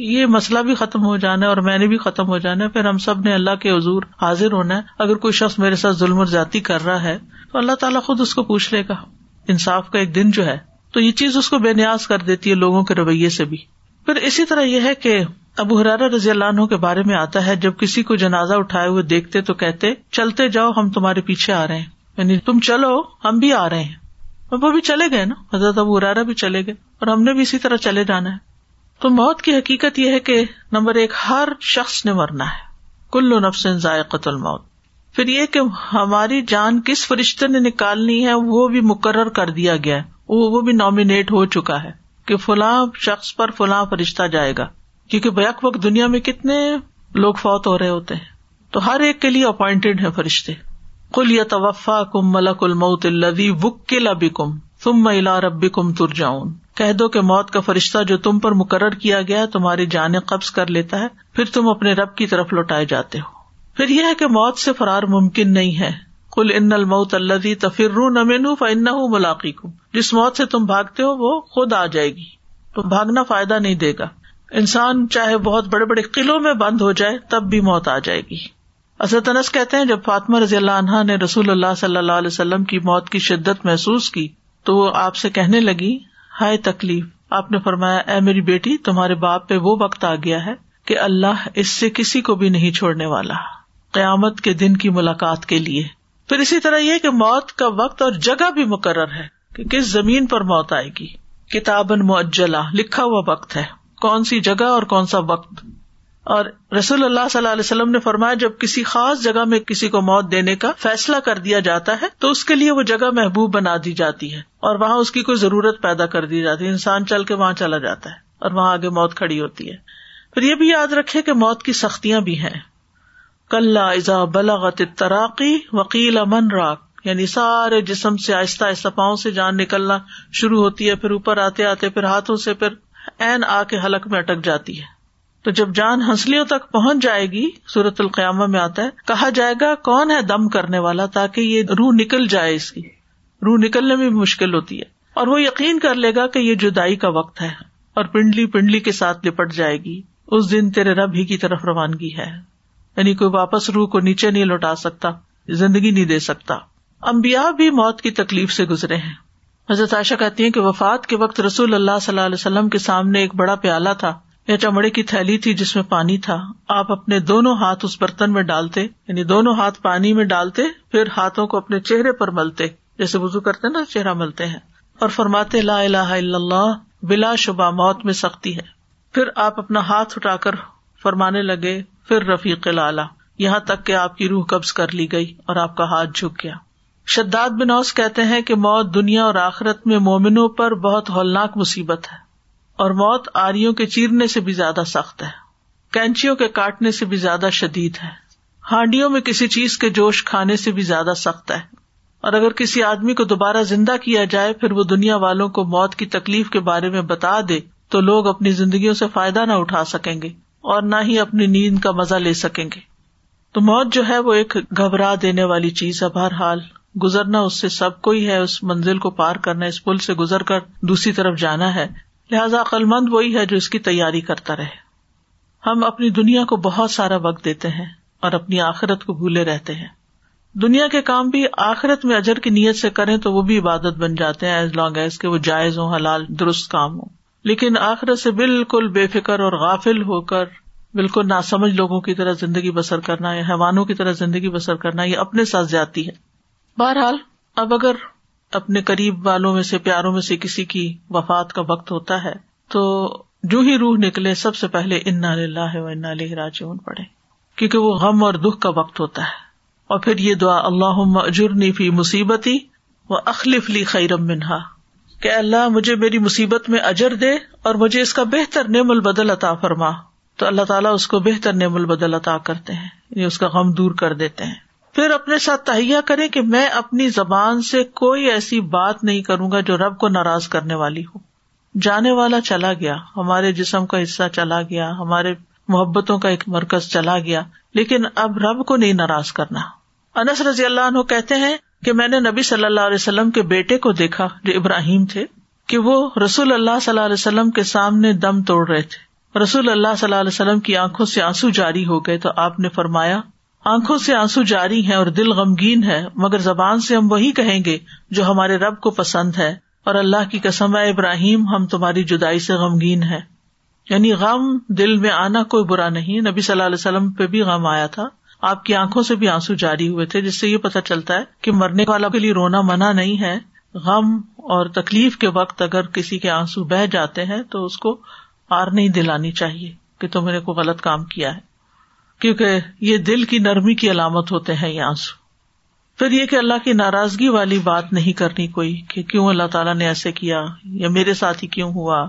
یہ مسئلہ بھی ختم ہو جانا ہے اور میں نے بھی ختم ہو جانا ہے، پھر ہم سب نے اللہ کے حضور حاضر ہونا ہے۔ اگر کوئی شخص میرے ساتھ ظلم و زیادتی کر رہا ہے تو اللہ تعالیٰ خود اس کو پوچھ لے گا، انصاف کا ایک دن جو ہے۔ تو یہ چیز اس کو بے نیاز کر دیتی ہے لوگوں کے رویے سے بھی۔ پھر اسی طرح یہ ہے کہ ابو ہریرہ رضی اللہ عنہ کے بارے میں آتا ہے، جب کسی کو جنازہ اٹھائے ہوئے دیکھتے تو کہتے چلتے جاؤ، ہم تمہارے پیچھے آ رہے ہیں، یعنی تم چلو ہم بھی آ رہے ہیں۔ وہ بھی چلے گئے نا، حضرت ابو ہریرہ بھی چلے گئے اور ہم نے بھی اسی طرح چلے جانا ہے۔ تو موت کی حقیقت یہ ہے کہ نمبر ایک، ہر شخص نے مرنا ہے، کل نفس ذائقۃ الموت۔ پھر یہ کہ ہماری جان کس فرشتے نے نکالنی ہے وہ بھی مقرر کر دیا گیا ہے، وہ بھی نامینیٹ ہو چکا ہے کہ فلاں شخص پر فلاں فرشتہ جائے گا، کیونکہ بیک وقت دنیا میں کتنے لوگ فوت ہو رہے ہوتے ہیں، تو ہر ایک کے لیے اپوائنٹڈ ہیں فرشتے۔ قل یتوفاکم ملک الموت الذی وکل بکم ثم الی ربکم ترجعون، کہہ دو کہ موت کا فرشتہ جو تم پر مقرر کیا گیا ہے تمہاری جانیں قبض کر لیتا ہے، پھر تم اپنے رب کی طرف لوٹائے جاتے ہو۔ پھر یہ ہے کہ موت سے فرار ممکن نہیں ہے، قل ان الموت الذی تفرون منہ فانہ ملاقیکم، جس موت سے تم بھاگتے ہو وہ خود آ جائے گی، تو بھاگنا فائدہ نہیں دے گا۔ انسان چاہے بہت بڑے بڑے قلعوں میں بند ہو جائے تب بھی موت آ جائے گی۔ حضرت انس کہتے ہیں، جب فاطمہ رضی اللہ عنہا نے رسول اللہ صلی اللہ علیہ وسلم کی موت کی شدت محسوس کی تو وہ آپ سے کہنے لگی، ہائے تکلیف! آپ نے فرمایا، اے میری بیٹی، تمہارے باپ پہ وہ وقت آ گیا ہے کہ اللہ اس سے کسی کو بھی نہیں چھوڑنے والا، قیامت کے دن کی ملاقات کے لیے۔ پھر اسی طرح یہ کہ موت کا وقت اور جگہ بھی مقرر ہے کہ کس زمین پر موت آئے گی، کتاباً مؤجلہ، لکھا ہوا وقت ہے، کون سی جگہ اور کون سا وقت۔ اور رسول اللہ صلی اللہ علیہ وسلم نے فرمایا، جب کسی خاص جگہ میں کسی کو موت دینے کا فیصلہ کر دیا جاتا ہے تو اس کے لیے وہ جگہ محبوب بنا دی جاتی ہے اور وہاں اس کی کوئی ضرورت پیدا کر دی جاتی ہے، انسان چل کے وہاں چلا جاتا ہے اور وہاں آگے موت کھڑی ہوتی ہے۔ پھر یہ بھی یاد رکھے کہ موت کی سختیاں بھی ہیں، کلا اذا بلغت التراقی وقیل من راق، یعنی سارے جسم سے آہستہ آہستہ پاؤں سے جان نکلنا شروع ہوتی ہے، پھر اوپر آتے آتے پھر ہاتھوں سے، پھر عین آ کے حلق میں اٹک جاتی ہے۔ تو جب جان ہنسلیوں تک پہنچ جائے گی، سورۃ القیامہ میں آتا ہے، کہا جائے گا کون ہے دم کرنے والا، تاکہ یہ روح نکل جائے، اس کی روح نکلنے میں بھی مشکل ہوتی ہے، اور وہ یقین کر لے گا کہ یہ جدائی کا وقت ہے اور پنڈلی پنڈلی کے ساتھ لپٹ جائے گی، اس دن تیرے رب ہی کی طرف روانگی ہے، یعنی کوئی واپس روح کو نیچے نہیں لوٹا سکتا، زندگی نہیں دے سکتا۔ انبیاء بھی موت کی تکلیف سے گزرے ہیں۔ حضرت عائشہ کہتی ہیں کہ وفات کے وقت رسول اللہ صلی اللہ علیہ وسلم کے سامنے ایک بڑا پیالہ تھا یا چمڑے کی تھیلی تھی جس میں پانی تھا، آپ اپنے دونوں ہاتھ اس برتن میں ڈالتے، یعنی دونوں ہاتھ پانی میں ڈالتے، پھر ہاتھوں کو اپنے چہرے پر ملتے، جیسے وضو کرتے نا چہرہ ملتے ہیں، اور فرماتے لا الہ الا اللہ، بلا شبہ موت میں سختی ہے۔ پھر آپ اپنا ہاتھ اٹھا کر فرمانے لگے پھر رفیق الاعلیٰ، یہاں تک کہ آپ کی روح قبض کر لی گئی اور آپ کا ہاتھ جھک گیا۔ شداد بن اوس کہتے ہیں کہ موت دنیا اور آخرت میں مومنوں پر بہت ہولناک مصیبت ہے، اور موت آریوں کے چیرنے سے بھی زیادہ سخت ہے، کینچیوں کے کاٹنے سے بھی زیادہ شدید ہے، ہانڈیوں میں کسی چیز کے جوش کھانے سے بھی زیادہ سخت ہے، اور اگر کسی آدمی کو دوبارہ زندہ کیا جائے پھر وہ دنیا والوں کو موت کی تکلیف کے بارے میں بتا دے تو لوگ اپنی زندگیوں سے فائدہ نہ اٹھا سکیں گے اور نہ ہی اپنی نیند کا مزہ لے سکیں گے۔ تو موت جو ہے وہ ایک گھبرا دینے والی چیز ہے، بہرحال گزرنا اس سے سب کو ہی ہے، اس منزل کو پار کرنا، اس پل سے گزر کر دوسری طرف جانا ہے، لہذا عقل مند وہی ہے جو اس کی تیاری کرتا رہے۔ ہم اپنی دنیا کو بہت سارا وقت دیتے ہیں اور اپنی آخرت کو بھولے رہتے ہیں۔ دنیا کے کام بھی آخرت میں اجر کی نیت سے کریں تو وہ بھی عبادت بن جاتے ہیں، ایز لانگ ایز کہ وہ جائز ہوں، حلال درست کام ہوں، لیکن آخرت سے بالکل بے فکر اور غافل ہو کر بالکل ناسمجھ لوگوں کی طرح زندگی بسر کرنا یا حیوانوں کی طرح زندگی بسر کرنا یہ اپنے ساتھ زیادتی ہے۔ بہرحال اب اگر اپنے قریب والوں میں سے، پیاروں میں سے کسی کی وفات کا وقت ہوتا ہے تو جو ہی روح نکلے سب سے پہلے انا للہ و انا الیہ راجعون پڑھیں، کیونکہ وہ غم اور دکھ کا وقت ہوتا ہے، اور پھر یہ دعا اللہم اجرنی فی مصیبتی و اخلف لی خیرا منہا، کہ اللہ مجھے میری مصیبت میں اجر دے اور مجھے اس کا بہتر نعم البدل عطا فرما، تو اللہ تعالیٰ اس کو بہتر نعم البدل عطا کرتے ہیں، یعنی اس کا غم دور کر دیتے ہیں۔ پھر اپنے ساتھ تہیہ کریں کہ میں اپنی زبان سے کوئی ایسی بات نہیں کروں گا جو رب کو ناراض کرنے والی ہو۔ جانے والا چلا گیا، ہمارے جسم کا حصہ چلا گیا، ہمارے محبتوں کا ایک مرکز چلا گیا، لیکن اب رب کو نہیں ناراض کرنا۔ انس رضی اللہ عنہ کہتے ہیں کہ میں نے نبی صلی اللہ علیہ وسلم کے بیٹے کو دیکھا جو ابراہیم تھے، کہ وہ رسول اللہ صلی اللہ علیہ وسلم کے سامنے دم توڑ رہے تھے۔ رسول اللہ صلی اللہ علیہ وسلم کی آنکھوں سے آنسو جاری ہو گئے، تو آپ نے فرمایا آنکھوں سے آنسو جاری ہیں اور دل غمگین ہے، مگر زبان سے ہم وہی کہیں گے جو ہمارے رب کو پسند ہے، اور اللہ کی قسم ہے ابراہیم، ہم تمہاری جدائی سے غمگین ہیں۔ یعنی غم دل میں آنا کوئی برا نہیں، نبی صلی اللہ علیہ وسلم پہ بھی غم آیا تھا، آپ کی آنکھوں سے بھی آنسو جاری ہوئے تھے، جس سے یہ پتہ چلتا ہے کہ مرنے والا کے لیے رونا منع نہیں ہے۔ غم اور تکلیف کے وقت اگر کسی کے آنسو بہہ جاتے ہیں تو اس کو آر نہیں دلانی چاہیے کہ تم نے کوئی غلط کام کیا ہے، کیونکہ یہ دل کی نرمی کی علامت ہوتے ہیں یہ آنسو۔ پھر یہ کہ اللہ کی ناراضگی والی بات نہیں کرنی کوئی، کہ کیوں اللہ تعالیٰ نے ایسے کیا، یا میرے ساتھ ہی کیوں ہوا،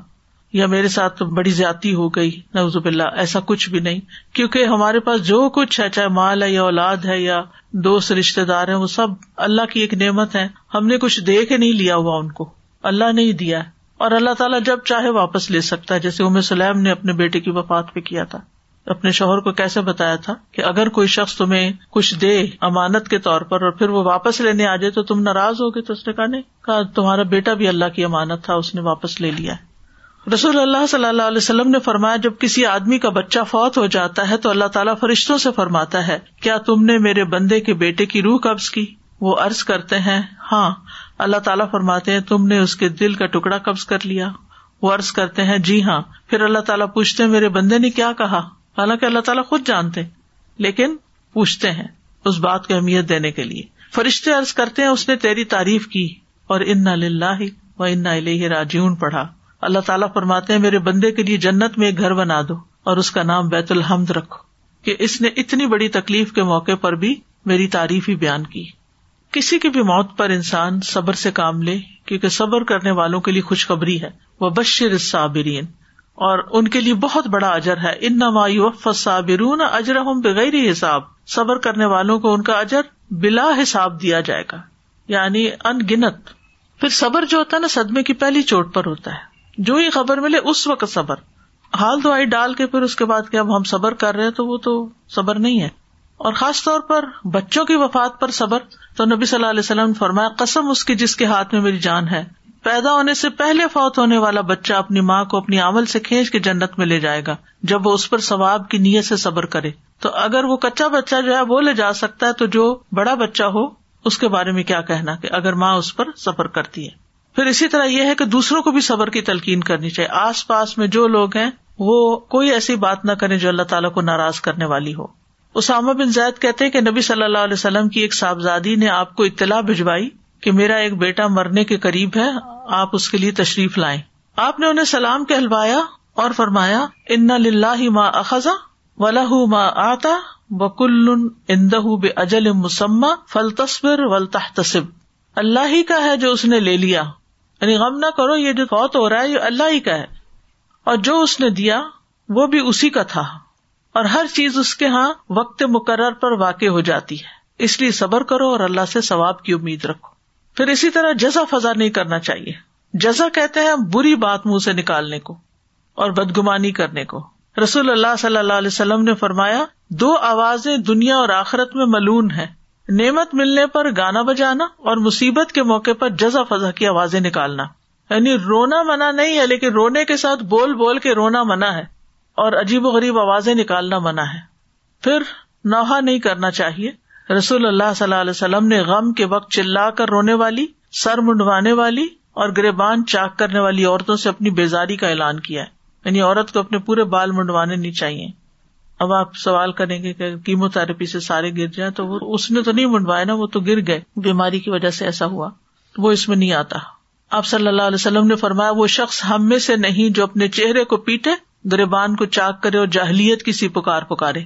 یا میرے ساتھ بڑی زیادتی ہو گئی، نعوذ باللہ، ایسا کچھ بھی نہیں، کیونکہ ہمارے پاس جو کچھ ہے، چاہے مال ہے یا اولاد ہے یا دوست رشتے دار ہیں، وہ سب اللہ کی ایک نعمت ہے، ہم نے کچھ دے کے نہیں لیا ہوا، ان کو اللہ نے ہی دیا، اور اللہ تعالیٰ جب چاہے واپس لے سکتا ہے، جیسے ام سلیم نے اپنے بیٹے کی وفات پہ کیا تھا، اپنے شوہر کو کیسے بتایا تھا کہ اگر کوئی شخص تمہیں کچھ دے امانت کے طور پر اور پھر وہ واپس لینے آ جائے تو تم ناراض ہوگے، تو اس نے کہا نہیں، کہا تمہارا بیٹا بھی اللہ کی امانت تھا، اس نے واپس لے لیا۔ رسول اللہ صلی اللہ علیہ وسلم نے فرمایا جب کسی آدمی کا بچہ فوت ہو جاتا ہے تو اللہ تعالیٰ فرشتوں سے فرماتا ہے کیا تم نے میرے بندے کے بیٹے کی روح قبض کی؟ وہ عرض کرتے ہیں ہاں۔ اللہ تعالیٰ فرماتے ہیں تم نے اس کے دل کا ٹکڑا قبض کر لیا؟ وہ عرض کرتے ہیں جی ہاں۔ پھر اللہ تعالیٰ پوچھتے ہیں میرے بندے نے کیا کہا؟ حالانکہ اللہ تعالیٰ خود جانتے ہیں، لیکن پوچھتے ہیں اس بات کو اہمیت دینے کے لیے۔ فرشتے عرض کرتے ہیں اس نے تیری تعریف کی اور انا للہ و انا الیہ راجعون پڑھا۔ اللہ تعالیٰ فرماتے ہیں میرے بندے کے لیے جنت میں ایک گھر بنا دو اور اس کا نام بیت الحمد رکھو، کہ اس نے اتنی بڑی تکلیف کے موقع پر بھی میری تعریف ہی بیان کی۔ کسی کی بھی موت پر انسان صبر سے کام لے، کیونکہ صبر کرنے والوں کے لیے خوشخبری ہے، وبشر الصابرین، اور ان کے لیے بہت بڑا اجر ہے، انما یوفی الصابرون اجرہم بغیر حساب، صبر کرنے والوں کو ان کا اجر بلا حساب دیا جائے گا، یعنی ان گنت۔ پھر صبر جو ہوتا ہے نا صدمے کی پہلی چوٹ پر ہوتا ہے، جو ہی خبر ملے اس وقت صبر، حال دعائی ڈال کے پھر اس کے بعد کہ اب ہم صبر کر رہے ہیں تو وہ تو صبر نہیں ہے۔ اور خاص طور پر بچوں کی وفات پر صبر، تو نبی صلی اللہ علیہ وسلم نے فرمایا قسم اس کی جس کے ہاتھ میں میری جان ہے، پیدا ہونے سے پہلے فوت ہونے والا بچہ اپنی ماں کو اپنی عمل سے کھینچ کے جنت میں لے جائے گا جب وہ اس پر ثواب کی نیت سے صبر کرے۔ تو اگر وہ کچا بچہ جو ہے وہ لے جا سکتا ہے تو جو بڑا بچہ ہو اس کے بارے میں کیا کہنا کہ اگر ماں اس پر صبر کرتی ہے۔ پھر اسی طرح یہ ہے کہ دوسروں کو بھی صبر کی تلقین کرنی چاہیے، آس پاس میں جو لوگ ہیں وہ کوئی ایسی بات نہ کریں جو اللہ تعالیٰ کو ناراض کرنے والی ہو۔ اسامہ بن زید کہتے ہیں کہ نبی صلی اللہ علیہ وسلم کی ایک صاحبزادی نے آپ کو اطلاع بھجوائی کہ میرا ایک بیٹا مرنے کے قریب ہے، آپ اس کے لیے تشریف لائیں۔ آپ نے انہیں سلام کہلوایا اور فرمایا انا للہ ما اخذ ولہ ما آتا وکل عندہ باجل مسمی فلتصبر ولتحتسب، اللہ ہی کا ہے جو اس نے لے لیا، یعنی غم نہ کرو، یہ جو فوت ہو رہا ہے یہ اللہ ہی کا ہے، اور جو اس نے دیا وہ بھی اسی کا تھا، اور ہر چیز اس کے ہاں وقت مقرر پر واقع ہو جاتی ہے، اس لیے صبر کرو اور اللہ سے ثواب کی امید رکھو۔ پھر اسی طرح جزا فضا نہیں کرنا چاہیے۔ جزا کہتے ہیں بری بات منہ سے نکالنے کو اور بدگمانی کرنے کو۔ رسول اللہ صلی اللہ علیہ وسلم نے فرمایا دو آوازیں دنیا اور آخرت میں ملعون ہیں، نعمت ملنے پر گانا بجانا اور مصیبت کے موقع پر جزا فضا کی آوازیں نکالنا۔ یعنی رونا منع نہیں ہے، لیکن رونے کے ساتھ بول بول کے رونا منع ہے، اور عجیب و غریب آوازیں نکالنا منع ہے۔ پھر نوحہ نہیں کرنا چاہیے۔ رسول اللہ صلی اللہ علیہ وسلم نے غم کے وقت چلا کر رونے والی، سر منڈوانے والی اور گریبان چاک کرنے والی عورتوں سے اپنی بیزاری کا اعلان کیا ہے، یعنی عورت کو اپنے پورے بال منڈوانے نہیں چاہیے۔ اب آپ سوال کریں گے کہ کیمو تھراپی سے سارے گر جائیں، تو وہ اس نے تو نہیں منڈوائے نا، وہ تو گر گئے، بیماری کی وجہ سے ایسا ہوا۔ وہ اس میں نہیں آتا. آپ صلی اللہ علیہ وسلم نے فرمایا وہ شخص ہم میں سے نہیں جو اپنے چہرے کو پیٹے، گریبان کو چاک کرے اور جاہلیت کی سی پکار پکارے.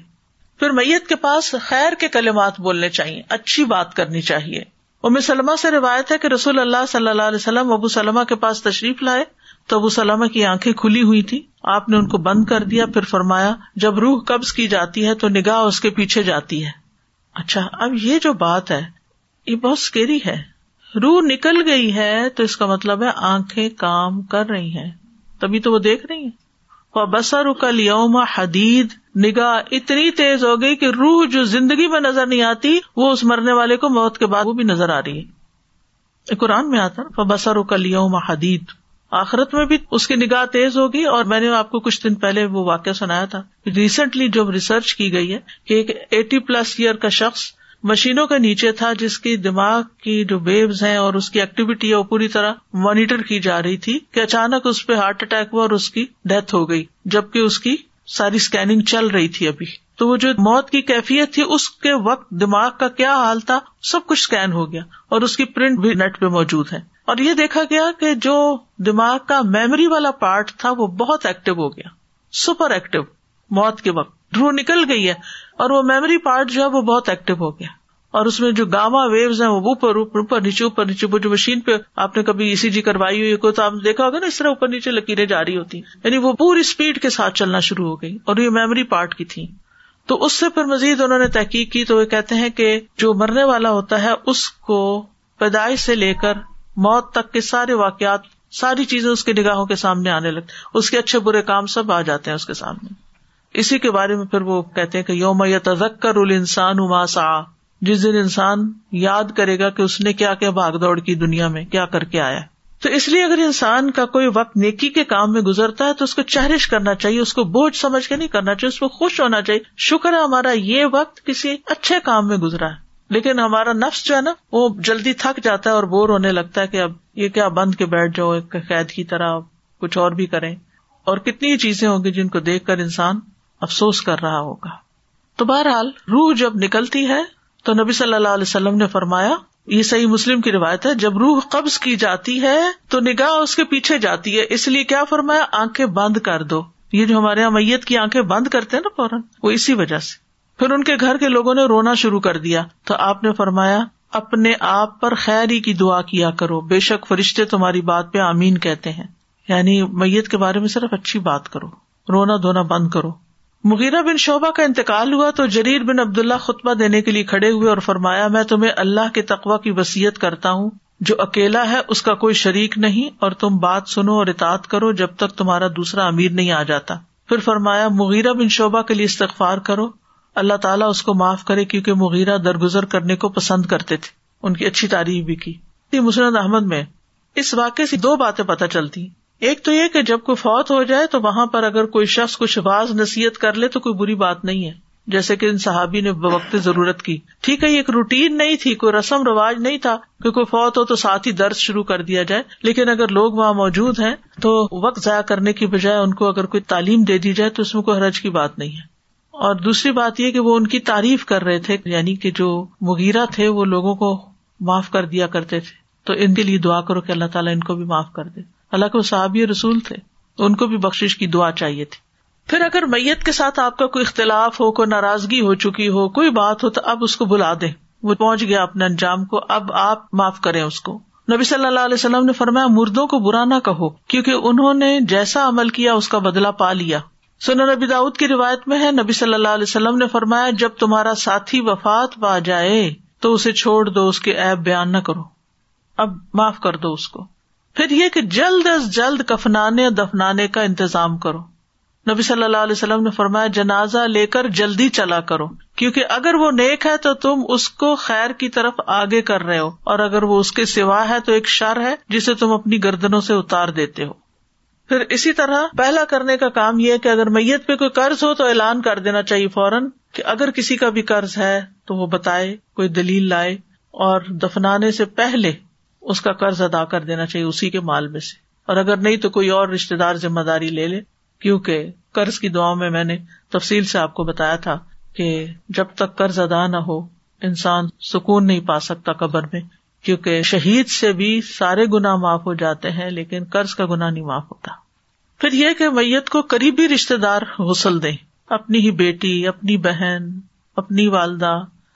پھر میت کے پاس خیر کے کلمات بولنے چاہیے، اچھی بات کرنی چاہیے. ام سلمہ سے روایت ہے کہ رسول اللہ صلی اللہ علیہ وسلم ابو سلمہ کے پاس تشریف لائے تو ابو سلمہ کی آنکھیں کھلی ہوئی تھی، آپ نے ان کو بند کر دیا. پھر فرمایا جب روح قبض کی جاتی ہے تو نگاہ اس کے پیچھے جاتی ہے. اچھا، اب یہ جو بات ہے یہ بہت سکیری ہے. روح نکل گئی ہے تو اس کا مطلب ہے آنکھیں کام کر رہی ہیں، تبھی تو وہ دیکھ رہی ہیں. فَبَصَرُكَ الْيَوْمَ حَدِيد، نگاہ اتنی تیز ہو گئی کہ روح جو زندگی میں نظر نہیں آتی وہ اس مرنے والے کو موت کے بعد وہ بھی نظر آ رہی ہے. قرآن میں آتا ہے فَبَصَرُكَ الْيَوْمَ حَدِيد، آخرت میں بھی اس کی نگاہ تیز ہوگی. اور میں نے آپ کو کچھ دن پہلے وہ واقعہ سنایا تھا، ریسنٹلی جو ریسرچ کی گئی ہے کہ ایک ایٹی پلس ایئر کا شخص مشینوں کے نیچے تھا جس کی دماغ کی جو ویوز ہیں اور اس کی ایکٹیویٹی ہے وہ پوری طرح مانیٹر کی جا رہی تھی کہ اچانک اس پہ ہارٹ اٹیک ہوا اور اس کی ڈیتھ ہو گئی، جبکہ اس کی ساری سکیننگ چل رہی تھی ابھی. تو وہ جو موت کی کیفیت تھی اس کے وقت دماغ کا کیا حال تھا سب کچھ سکین ہو گیا، اور اس کی پرنٹ بھی نیٹ پہ موجود ہے. اور یہ دیکھا گیا کہ جو دماغ کا میموری والا پارٹ تھا وہ بہت ایکٹیو ہو گیا، سپر ایکٹیو. موت کے وقت روح نکل گئی ہے اور وہ میموری پارٹ جو ہے وہ بہت ایکٹیو ہو گیا، اور اس میں جو گاما ویوز ہیں وہ اوپر اوپر نیچے اوپر نیچے. وہ جو مشین پہ آپ نے کبھی ای سی جی کروائی ہوئی کو تو آپ نے دیکھا ہوگا نا، اس طرح اوپر نیچے لکیریں جاری ہوتی، یعنی وہ پوری اسپیڈ کے ساتھ چلنا شروع ہو گئی، اور یہ میموری پارٹ کی تھی. تو اس سے پھر مزید انہوں نے تحقیق کی تو وہ کہتے ہیں کہ جو مرنے والا ہوتا ہے اس کو پیدائش سے لے کر موت تک کے سارے واقعات، ساری چیزیں اس کی نگاہوں کے سامنے آنے لگتی، اس کے اچھے برے کام سب آ جاتے ہیں اس کے سامنے. اسی کے بارے میں پھر وہ کہتے ہیں کہ یوم یتذکر الانسان ما سعی، جس دن انسان یاد کرے گا کہ اس نے کیا کیا بھاگ دوڑ کی دنیا میں، کیا کر کے آیا. تو اس لیے اگر انسان کا کوئی وقت نیکی کے کام میں گزرتا ہے تو اس کو چہرش کرنا چاہیے، اس کو بوجھ سمجھ کے نہیں کرنا چاہیے، اس کو خوش ہونا چاہیے. شکر ہے ہمارا یہ وقت کسی اچھے کام میں گزرا ہے. لیکن ہمارا نفس جو ہے نا وہ جلدی تھک جاتا ہے اور بور ہونے لگتا ہے کہ اب یہ کیا بند کے بیٹھ جاؤ ایک قید کی طرح، کچھ اور بھی کریں. اور کتنی چیزیں ہوں گی جن کو دیکھ کر انسان افسوس کر رہا ہوگا. تو بہرحال روح جب نکلتی ہے تو نبی صلی اللہ علیہ وسلم نے فرمایا، یہ صحیح مسلم کی روایت ہے، جب روح قبض کی جاتی ہے تو نگاہ اس کے پیچھے جاتی ہے، اس لیے کیا فرمایا آنکھیں بند کر دو. یہ جو ہمارے یہاں میت کی آنکھیں بند کرتے ہیں نا فوراً، وہ اسی وجہ سے. پھر ان کے گھر کے لوگوں نے رونا شروع کر دیا تو آپ نے فرمایا اپنے آپ پر خیر ہی کی دعا کیا کرو، بے شک فرشتے تمہاری بات پہ آمین کہتے ہیں. یعنی میت کے بارے میں صرف اچھی بات کرو، رونا دھونا بند کرو. مغیرہ بن شعبہ کا انتقال ہوا تو جریر بن عبداللہ خطبہ دینے کے لیے کھڑے ہوئے اور فرمایا میں تمہیں اللہ کے تقوی کی وصیت کرتا ہوں، جو اکیلا ہے اس کا کوئی شریک نہیں، اور تم بات سنو اور اطاعت کرو جب تک تمہارا دوسرا امیر نہیں آ جاتا. پھر فرمایا مغیرہ بن شعبہ کے لیے استغفار کرو، اللہ تعالیٰ اس کو معاف کرے کیونکہ مغیرہ درگزر کرنے کو پسند کرتے تھے. ان کی اچھی تعریف بھی کی. مسند احمد میں اس واقعے سے دو باتیں پتہ چلتی، ایک تو یہ کہ جب کوئی فوت ہو جائے تو وہاں پر اگر کوئی شخص کچھ واعظ نصیحت کر لے تو کوئی بری بات نہیں ہے، جیسے کہ ان صحابی نے بوقت ضرورت کی. ٹھیک ہے، یہ ایک روٹین نہیں تھی، کوئی رسم رواج نہیں تھا کہ کوئی فوت ہو تو ساتھ ہی درس شروع کر دیا جائے، لیکن اگر لوگ وہاں موجود ہیں تو وقت ضائع کرنے کی بجائے ان کو اگر کوئی تعلیم دے دی جائے تو اس میں کوئی حرج کی بات نہیں ہے. اور دوسری بات یہ کہ وہ ان کی تعریف کر رہے تھے، یعنی کہ جو مغیرہ تھے وہ لوگوں کو معاف کر دیا کرتے تھے، تو ان کے لیے دعا کرو کہ اللہ تعالیٰ ان کو بھی معاف کر دے. حالانکہ وہ صحابی رسول تھے، ان کو بھی بخشش کی دعا چاہیے تھی. پھر اگر میت کے ساتھ آپ کا کوئی اختلاف ہو، کوئی ناراضگی ہو چکی ہو، کوئی بات ہو، تو اب اس کو بلا دیں، وہ پہنچ گیا اپنے انجام کو، اب آپ معاف کریں اس کو. نبی صلی اللہ علیہ وسلم نے فرمایا مردوں کو برا نہ کہو کیونکہ انہوں نے جیسا عمل کیا اس کا بدلہ پا لیا. سنن ابی داؤد کی روایت میں ہے نبی صلی اللہ علیہ وسلم نے فرمایا جب تمہارا ساتھی وفات پا جائے تو اسے چھوڑ دو، اس کے عیب بیان نہ کرو، اب معاف کر دو اس کو. پھر یہ کہ جلد از جلد کفنانے اور دفنانے کا انتظام کرو. نبی صلی اللہ علیہ وسلم نے فرمایا جنازہ لے کر جلدی چلا کرو کیونکہ اگر وہ نیک ہے تو تم اس کو خیر کی طرف آگے کر رہے ہو، اور اگر وہ اس کے سوا ہے تو ایک شر ہے جسے تم اپنی گردنوں سے اتار دیتے ہو. پھر اسی طرح پہلا کرنے کا کام یہ ہے کہ اگر میت پہ کوئی قرض ہو تو اعلان کر دینا چاہیے فوراً، کہ اگر کسی کا بھی قرض ہے تو وہ بتائے، کوئی دلیل لائے، اور دفنانے سے پہلے اس کا قرض ادا کر دینا چاہیے اسی کے مال میں سے، اور اگر نہیں تو کوئی اور رشتے دار ذمہ داری لے لے. کیونکہ قرض کی دعاؤں میں میں نے تفصیل سے آپ کو بتایا تھا کہ جب تک قرض ادا نہ ہو انسان سکون نہیں پا سکتا قبر میں، کیونکہ شہید سے بھی سارے گناہ معاف ہو جاتے ہیں لیکن قرض کا گناہ نہیں معاف ہوتا. پھر یہ کہ میت کو قریبی رشتے دار غسل دیں, اپنی ہی بیٹی, اپنی بہن, اپنی والدہ,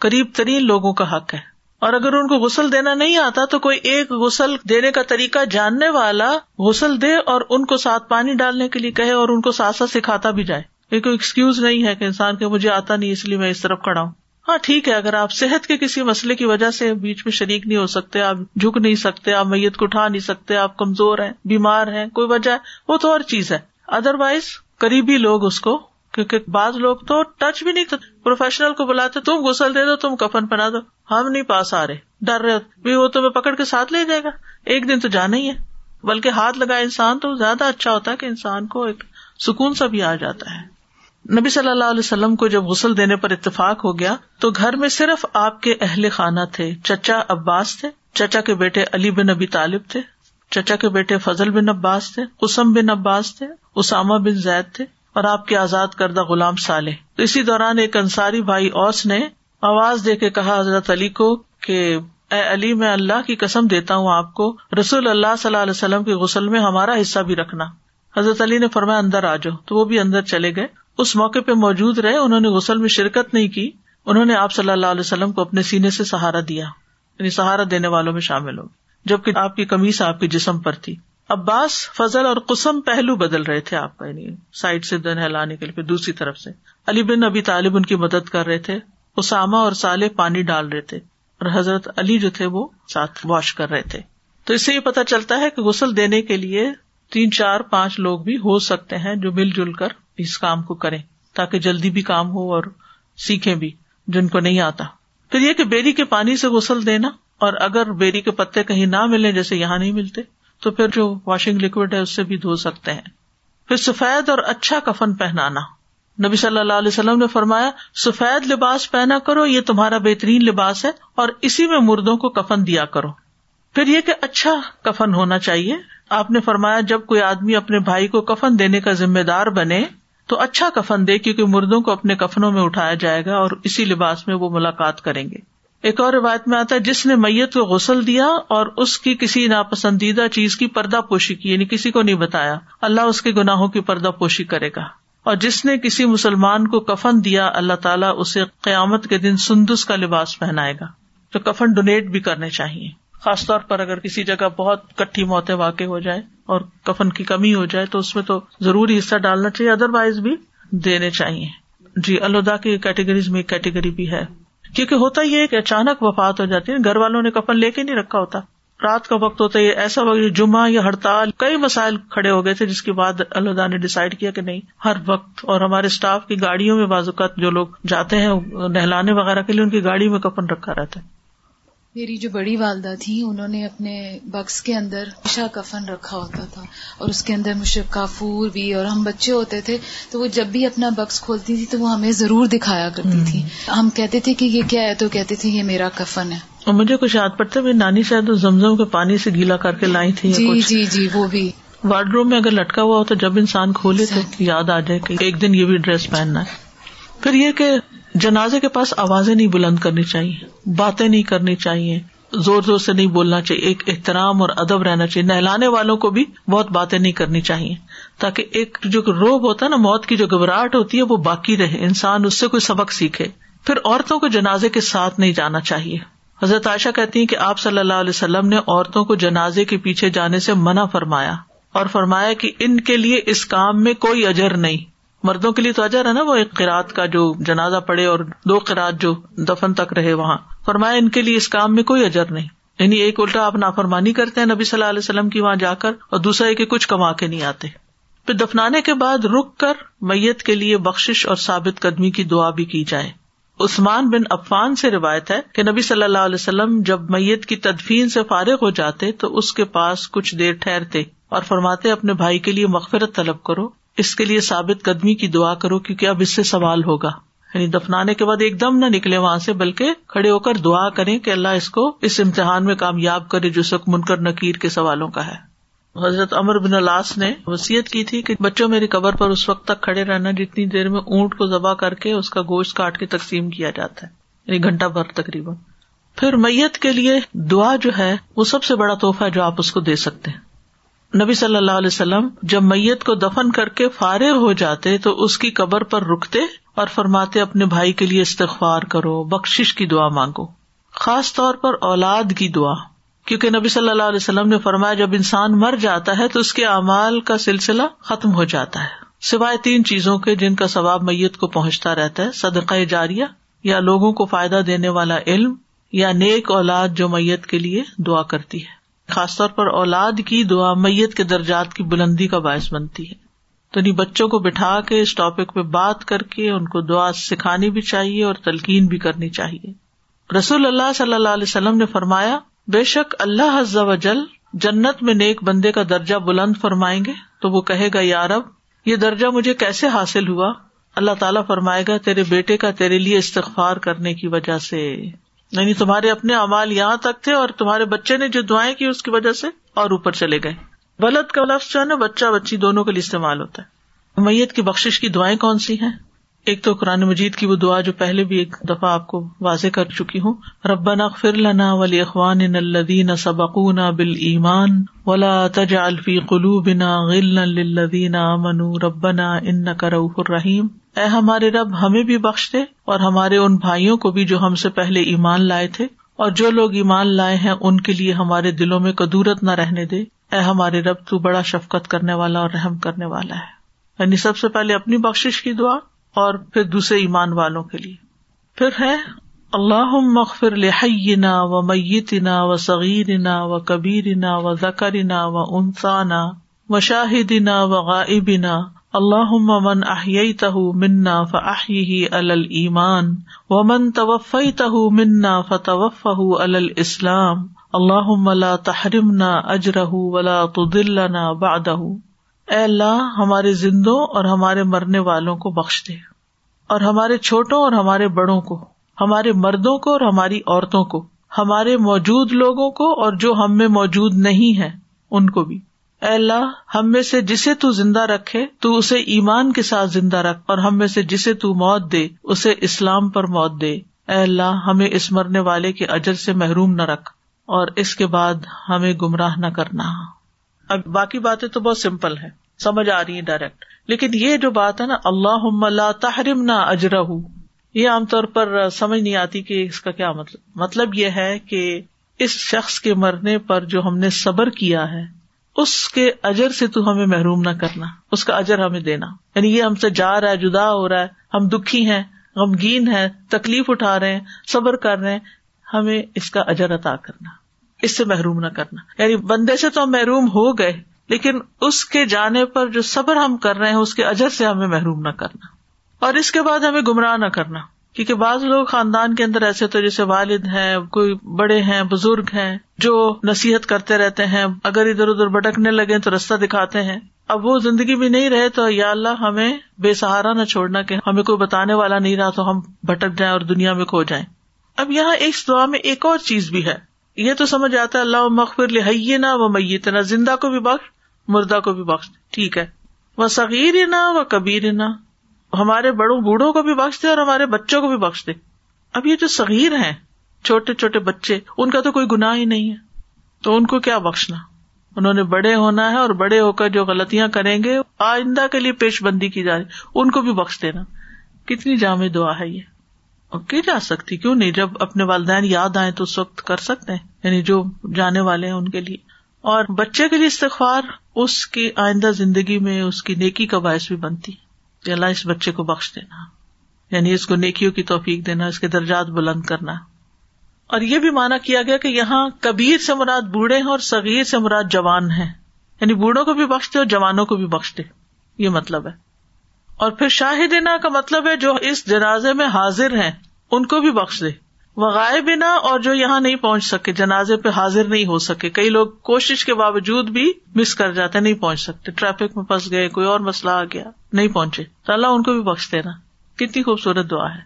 قریب ترین لوگوں کا حق ہے. اور اگر ان کو غسل دینا نہیں آتا تو کوئی ایک غسل دینے کا طریقہ جاننے والا غسل دے اور ان کو ساتھ پانی ڈالنے کے لیے کہے اور ان کو ساتھ ساتھ سکھاتا بھی جائے. یہ کوئی ایکسکیوز نہیں ہے کہ انسان کہ مجھے آتا نہیں اس لیے میں اس طرف کھڑا ہوں. ہاں ٹھیک ہے, اگر آپ صحت کے کسی مسئلے کی وجہ سے بیچ میں شریک نہیں ہو سکتے, آپ جھک نہیں سکتے, آپ میت کو اٹھا نہیں سکتے, آپ کمزور ہیں, بیمار ہیں, کوئی وجہ ہے, وہ تو اور چیز ہے. ادر وائز قریبی لوگ اس کو, کیونکہ بعض لوگ تو ٹچ بھی نہیں کرتے, پروفیشنل کو بلاتے تم غسل دے دو, تم کفن پہنا دو, ہم نہیں پاس آ رہے, ڈر رہے بھی, وہ تمہیں پکڑ کے ساتھ لے جائے گا, ایک دن تو جانا ہی ہے. بلکہ ہاتھ لگائے انسان تو زیادہ اچھا ہوتا ہے کہ انسان کو ایک سکون سا بھی آ جاتا ہے. نبی صلی اللہ علیہ وسلم کو جب غسل دینے پر اتفاق ہو گیا تو گھر میں صرف آپ کے اہل خانہ تھے, چچا عباس تھے, چچا کے بیٹے علی بن ابی طالب تھے, چچا کے بیٹے فضل بن عباس تھے, قسم بن عباس تھے, اسامہ بن زید تھے, اور آپ کے آزاد کردہ غلام صالح. تو اسی دوران ایک انصاری بھائی اوس نے آواز دے کے کہا حضرت علی کو کہ اے علی, میں اللہ کی قسم دیتا ہوں آپ کو رسول اللہ صلی اللہ علیہ وسلم کے غسل میں ہمارا حصہ بھی رکھنا. حضرت علی نے فرمایا اندر آ جاؤ, تو وہ بھی اندر چلے گئے. اس موقع پہ موجود رہے, انہوں نے غسل میں شرکت نہیں کی, انہوں نے آپ صلی اللہ علیہ وسلم کو اپنے سینے سے سہارا دیا, یعنی سہارا دینے والوں میں شامل ہو, جبکہ آپ کی قمیص آپ کے جسم پر تھی. عباس, فضل اور قسم پہلو بدل رہے تھے آپ کا, یعنی سائڈ سے دن ہلانے کے لیے پھر دوسری طرف سے. علی بن ابی طالب ان کی مدد کر رہے تھے, اسامہ اور صالح پانی ڈال رہے تھے, اور حضرت علی جو تھے وہ ساتھ واش کر رہے تھے. تو اس سے یہ پتا چلتا ہے کہ غسل دینے کے لیے تین چار پانچ لوگ بھی ہو سکتے ہیں جو مل جل کر اس کام کو کریں, تاکہ جلدی بھی کام ہو اور سیکھیں بھی جن کو نہیں آتا. پھر یہ کہ بیری کے پانی سے غسل دینا, اور اگر بیری کے پتے کہیں نہ ملیں جیسے یہاں نہیں ملتے تو پھر جو واشنگ لیکوڈ ہے اس سے بھی دھو سکتے ہیں. پھر سفید اور اچھا کفن پہنانا. نبی صلی اللہ علیہ وسلم نے فرمایا سفید لباس پہنا کرو, یہ تمہارا بہترین لباس ہے, اور اسی میں مردوں کو کفن دیا کرو. پھر یہ کہ اچھا کفن ہونا چاہیے. آپ نے فرمایا جب کوئی آدمی اپنے بھائی کو کفن دینے کا ذمہ دار بنے تو اچھا کفن دے, کیونکہ مردوں کو اپنے کفنوں میں اٹھایا جائے گا اور اسی لباس میں وہ ملاقات کریں گے. ایک اور روایت میں آتا ہے جس نے میت کو غسل دیا اور اس کی کسی ناپسندیدہ چیز کی پردہ پوشی کی, یعنی کسی کو نہیں بتایا, اللہ اس کے گناہوں کی پردہ پوشی کرے گا. اور جس نے کسی مسلمان کو کفن دیا اللہ تعالیٰ اسے قیامت کے دن سندس کا لباس پہنائے گا. تو کفن ڈونیٹ بھی کرنے چاہیے, خاص طور پر اگر کسی جگہ بہت کٹھی موتیں واقع ہو جائے اور کفن کی کمی ہو جائے تو اس میں تو ضروری حصہ ڈالنا چاہیے, ادر وائز بھی دینے چاہیے. جی, الوداع کی کیٹیگریز میں ایک کیٹیگری بھی ہے, کیونکہ ہوتا یہ کہ اچانک وفات ہو جاتی ہے, گھر والوں نے کفن لے کے نہیں رکھا ہوتا, رات کا وقت ہوتا ہے, ایسا وقت جمعہ یا ہڑتال, کئی مسائل کھڑے ہو گئے تھے جس کے بعد اللہ نے ڈیسائیڈ کیا کہ نہیں ہر وقت. اور ہمارے سٹاف کی گاڑیوں میں بعض اوقات جو لوگ جاتے ہیں نہلانے وغیرہ کے لیے ان کی گاڑی میں کفن رکھا رہتا ہے. میری جو بڑی والدہ تھی انہوں نے اپنے بکس کے اندر شا کفن رکھا ہوتا تھا, اور اس کے اندر مشرف کافور بھی, اور ہم بچے ہوتے تھے تو وہ جب بھی اپنا بکس کھولتی تھی تو وہ ہمیں ضرور دکھایا کرتی تھی. ہم کہتے تھے کہ یہ کیا ہے تو کہتے تھے یہ میرا کفن ہے. اور مجھے کچھ یاد پڑتا ہے میری نانی شاید زمزم کے پانی سے گیلا کر کے لائی تھی. جی جی جی, وہ بھی وارڈروب میں اگر لٹکا ہوا ہو تو جب انسان کھولے تو یاد آ جائے کہ ایک دن یہ بھی ڈریس پہننا ہے. پھر یہ کہ جنازے کے پاس آوازیں نہیں بلند کرنی چاہیے, باتیں نہیں کرنی چاہیے, زور زور سے نہیں بولنا چاہیے, ایک احترام اور ادب رہنا چاہیے. نہلانے والوں کو بھی بہت باتیں نہیں کرنی چاہیے, تاکہ ایک جو روب ہوتا ہے نا, موت کی جو گھبراہٹ ہوتی ہے وہ باقی رہے, انسان اس سے کوئی سبق سیکھے. پھر عورتوں کو جنازے کے ساتھ نہیں جانا چاہیے. حضرت عائشہ کہتی ہیں کہ آپ صلی اللہ علیہ وسلم نے عورتوں کو جنازے کے پیچھے جانے سے منع فرمایا, اور فرمایا کہ ان کے لیے اس کام میں کوئی اجر نہیں. مردوں کے لیے تو اجر ہے نا, وہ ایک قرات کا جو جنازہ پڑے اور دو قرات جو دفن تک رہے وہاں. فرمایا ان کے لیے اس کام میں کوئی اجر نہیں, یعنی ایک الٹا آپ نافرمانی کرتے ہیں نبی صلی اللہ علیہ وسلم کی وہاں جا کر, اور دوسرا یہ کہ کچھ کما کے نہیں آتے. پھر دفنانے کے بعد رک کر میت کے لیے بخشش اور ثابت قدمی کی دعا بھی کی جائے. عثمان بن عفان سے روایت ہے کہ نبی صلی اللہ علیہ وسلم جب میت کی تدفین سے فارغ ہو جاتے تو اس کے پاس کچھ دیر ٹھہرتے اور فرماتے اپنے بھائی کے لیے مغفرت طلب کرو, اس کے لیے ثابت قدمی کی دعا کرو, کیونکہ اب اس سے سوال ہوگا. یعنی دفنانے کے بعد ایک دم نہ نکلے وہاں سے, بلکہ کھڑے ہو کر دعا کریں کہ اللہ اس کو اس امتحان میں کامیاب کرے جو سک منکر نکیر کے سوالوں کا ہے. حضرت عمر بن العاص نے وصیت کی تھی کہ بچوں میری قبر پر اس وقت تک کھڑے رہنا جتنی دیر میں اونٹ کو ذبح کر کے اس کا گوشت کاٹ کے تقسیم کیا جاتا ہے, یعنی گھنٹہ بھر تقریباً. پھر میت کے لیے دعا جو ہے وہ سب سے بڑا تحفہ جو آپ اس کو دے سکتے ہیں. نبی صلی اللہ علیہ وسلم جب میت کو دفن کر کے فارغ ہو جاتے تو اس کی قبر پر رکتے اور فرماتے اپنے بھائی کے لیے استغفار کرو, بخشش کی دعا مانگو, خاص طور پر اولاد کی دعا, کیونکہ نبی صلی اللہ علیہ وسلم نے فرمایا جب انسان مر جاتا ہے تو اس کے اعمال کا سلسلہ ختم ہو جاتا ہے سوائے تین چیزوں کے جن کا ثواب میت کو پہنچتا رہتا ہے, صدقہ جاریہ یا لوگوں کو فائدہ دینے والا علم یا نیک اولاد جو میت کے لیے دعا کرتی ہے. خاص طور پر اولاد کی دعا میت کے درجات کی بلندی کا باعث بنتی ہے. تو نہیں بچوں کو بٹھا کے اس ٹاپک پہ بات کر کے ان کو دعا سکھانی بھی چاہیے اور تلقین بھی کرنی چاہیے. رسول اللہ صلی اللہ علیہ وسلم نے فرمایا بے شک اللہ عز و جل جنت میں نیک بندے کا درجہ بلند فرمائیں گے تو وہ کہے گا یا رب یہ درجہ مجھے کیسے حاصل ہوا. اللہ تعالیٰ فرمائے گا تیرے بیٹے کا تیرے لیے استغفار کرنے کی وجہ سے, یعنی تمہارے اپنے اعمال یہاں تک تھے اور تمہارے بچے نے جو دعائیں کی اس کی وجہ سے اور اوپر چلے گئے. ولد کا لفظ جو ہے نا بچہ بچی دونوں کے لیے استعمال ہوتا ہے. میت کی بخشش کی دعائیں کون سی ہیں؟ ایک تو قرآن مجید کی وہ دعا جو پہلے بھی ایک دفعہ آپ کو واضح کر چکی ہوں, ربنا اغفر لنا ولاخواننا الذین سبقونا بالایمان ولا تجعل فی قلوبنا غلا للذین آمنوا ربنا انک رؤوف رحیم. اے ہمارے رب ہمیں بھی بخش دے اور ہمارے ان بھائیوں کو بھی جو ہم سے پہلے ایمان لائے تھے, اور جو لوگ ایمان لائے ہیں ان کے لیے ہمارے دلوں میں کدورت نہ رہنے دے. اے ہمارے رب تو بڑا شفقت کرنے والا اور رحم کرنے والا ہے. یعنی سب سے پہلے اپنی بخشش کی دعا اور پھر دوسرے ایمان والوں کے لیے. پھر ہے اللہم اغفر لحینا و میتنا و صغیرنا و کبیرنا و ذکرنا و انثانا و شاہدنا و غائبنا اللہم من احییتہ منا فاحیہ علی الایمان ومن توفیتہ منا فتوفہ علی الاسلام اللہم لا تحرمنا اجرہ ولا تضلنا بعدہ. اے اللہ ہمارے زندوں اور ہمارے مرنے والوں کو بخش دے, اور ہمارے چھوٹوں اور ہمارے بڑوں کو, ہمارے مردوں کو اور ہماری عورتوں کو, ہمارے موجود لوگوں کو اور جو ہم میں موجود نہیں ہیں ان کو بھی. اے اللہ ہم میں سے جسے تو زندہ رکھے تو اسے ایمان کے ساتھ زندہ رکھ, اور ہم میں سے جسے تو موت دے اسے اسلام پر موت دے. اے اللہ ہمیں اس مرنے والے کے اجر سے محروم نہ رکھ, اور اس کے بعد ہمیں گمراہ نہ کرنا. اب باقی باتیں تو بہت سمپل ہیں, سمجھ آ رہی ہیں ڈائریکٹ, لیکن یہ جو بات ہے نا اللہم لا تحرمنا اجرہ, یہ عام طور پر سمجھ نہیں آتی کہ اس کا کیا مطلب. مطلب یہ ہے کہ اس شخص کے مرنے پر جو ہم نے صبر کیا ہے اس کے اجر سے تو ہمیں محروم نہ کرنا, اس کا اجر ہمیں دینا. یعنی یہ ہم سے جا رہا ہے, جدا ہو رہا ہے, ہم دکھی ہیں, غمگین ہیں, تکلیف اٹھا رہے ہیں, صبر کر رہے ہیں, ہمیں اس کا اجر عطا کرنا, اس سے محروم نہ کرنا. یعنی بندے سے تو ہم محروم ہو گئے, لیکن اس کے جانے پر جو صبر ہم کر رہے ہیں اس کے اجر سے ہمیں محروم نہ کرنا, اور اس کے بعد ہمیں گمراہ نہ کرنا. کیونکہ بعض لوگ خاندان کے اندر ایسے تو جیسے والد ہیں, کوئی بڑے ہیں, بزرگ ہیں, جو نصیحت کرتے رہتے ہیں, اگر ادھر ادھر بھٹکنے لگے تو رستہ دکھاتے ہیں. اب وہ زندگی بھی نہیں رہے تو یا اللہ ہمیں بے سہارا نہ چھوڑنا کہ ہمیں کوئی بتانے والا نہیں رہا تو ہم بھٹک جائیں اور دنیا میں کھو جائیں. اب یہاں اس دعا میں ایک اور چیز بھی ہے, یہ تو سمجھ آتا ہے اللہم اغفر لحینا و میتنا, زندہ کو بھی بخش مردہ کو بھی بخش, ٹھیک ہے, و صغیرنا و کبیرنا, ہمارے بڑوں بوڑھوں کو بھی بخش دے اور ہمارے بچوں کو بھی بخش دے. اب یہ جو صغیر ہیں, چھوٹے چھوٹے بچے, ان کا تو کوئی گناہ ہی نہیں ہے, تو ان کو کیا بخشنا. انہوں نے بڑے ہونا ہے اور بڑے ہو کر جو غلطیاں کریں گے آئندہ کے لیے پیش بندی کی جا رہی, ان کو بھی بخش دینا. کتنی جامع دعا ہے یہ, اور کی جا سکتی, کیوں نہیں, جب اپنے والدین یاد آئیں تو اس وقت کر سکتے ہیں, یعنی جو جانے والے ہیں ان کے لیے. اور بچے کے لیے استغفار اس کی آئندہ زندگی میں اس کی نیکی کا باعث بھی بنتی ہے. اللہ اس بچے کو بخش دینا, یعنی اس کو نیکیوں کی توفیق دینا, اس کے درجات بلند کرنا. اور یہ بھی مانا کیا گیا کہ یہاں کبیر سے مراد بوڑھے ہیں اور صغیر سے مراد جوان ہیں, یعنی بوڑھوں کو بھی بخش دے اور جوانوں کو بھی بخش دے, یہ مطلب ہے. اور پھر شاہدنا کا مطلب ہے جو اس جنازے میں حاضر ہیں ان کو بھی بخش دے, وغائبنا اور جو یہاں نہیں پہنچ سکے, جنازے پہ حاضر نہیں ہو سکے. کئی لوگ کوشش کے باوجود بھی مس کر جاتے, نہیں پہنچ سکتے, ٹریفک میں پھنس گئے, کوئی اور مسئلہ آ گیا, نہیں پہنچے, تو اللہ ان کو بھی بخش دینا. کتنی خوبصورت دعا ہے.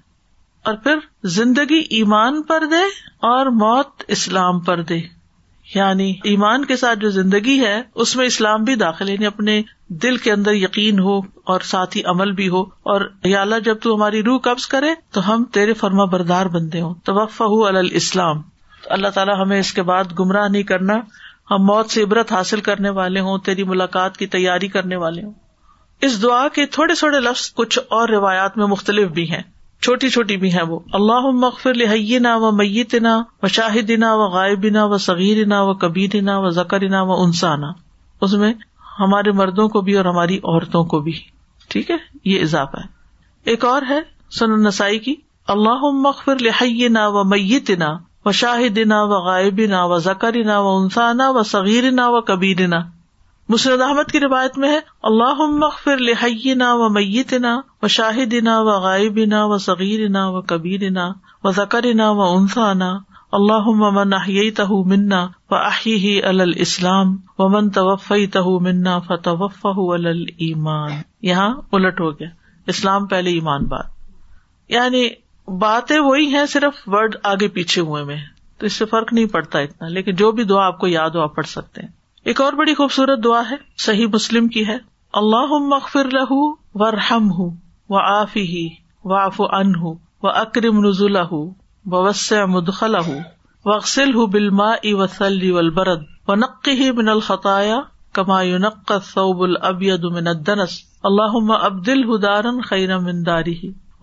اور پھر زندگی ایمان پر دے اور موت اسلام پر دے, یعنی ایمان کے ساتھ جو زندگی ہے اس میں اسلام بھی داخل ہے, یعنی اپنے دل کے اندر یقین ہو اور ساتھ ہی عمل بھی ہو. اور یا اللہ جب تو ہماری روح قبض کرے تو ہم تیرے فرما بردار بندے ہوں, توفہ علی الاسلام, تو اللہ تعالی ہمیں اس کے بعد گمراہ نہیں کرنا، ہم موت سے عبرت حاصل کرنے والے ہوں، تیری ملاقات کی تیاری کرنے والے ہوں۔ اس دعا کے تھوڑے تھوڑے لفظ کچھ اور روایات میں مختلف بھی ہیں، چھوٹی چھوٹی بھی ہیں وہ، اللہم اغفر لحینا و میتنا و شاہدنا و غائبنا و صغیرنا و کبیرنا و ذکرنا و انسانا، اس میں ہمارے مردوں کو بھی اور ہماری عورتوں کو بھی، ٹھیک ہے، یہ اضافہ ہے۔ ایک اور ہے سنن نسائی کی، اللہم اغفر لحینا و میتنا و شاہدنا و غائبنا و ذکرنا و انسانا و صغیرنا و کبیرنا۔ مسند احمد کی روایت میں ہے، اللہم اغفر لحینا و میتنا و شاہدنا و غائبنا و صغیرنا و کبیرنا و ذکرنا و انثانا، اللہم من احییتہ منا فاحیہ علی الاسلام ومن توفیتہ منا فتوفہ علی الایمان۔ یہاں الٹ ہو گیا، اسلام پہلے ایمان بعد، یعنی باتیں وہی ہیں، صرف ورڈ آگے پیچھے ہوئے میں، تو اس سے فرق نہیں پڑتا اتنا، لیکن جو بھی دعا آپ کو یاد ہو آپ پڑھ سکتے ہیں۔ ایک اور بڑی خوبصورت دعا ہے، صحیح مسلم کی ہے، اللہم اغفر لہ وارحمہ وعافہ واعف عنہ واکرم نزلہ ووسع مدخلہ واغسلہ بالماء والثلج والبرد ونقہ من الخطایا کما ینقی الثوب الابید من الدنس، اللہم ابدلہ دارا خیرا من دارہ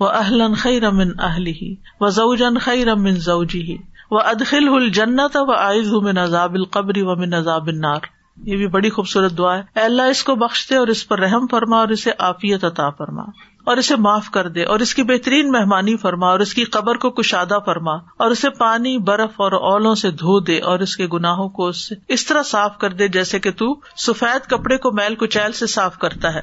واہلا خیرا من اہلہ وزوجا خیرا من زوجہ وَأَدْخِلْهُ الْجَنَّةَ وَأَعِذْهُ مِنْ عَذَابِ الْقَبْرِ وَمِنْ عَذَابِ النَّارِ۔ یہ بھی بڑی خوبصورت دعا ہے، اے اللہ اس کو بخش دے اور اس پر رحم فرما اور اسے عافیت عطا فرما اور اسے معاف کر دے اور اس کی بہترین مہمانی فرما اور اس کی قبر کو کشادہ فرما اور اسے پانی، برف اور اولوں سے دھو دے اور اس کے گناہوں کو اس سے اس طرح صاف کر دے جیسے کہ تو سفید کپڑے کو میل کچیل سے صاف کرتا ہے،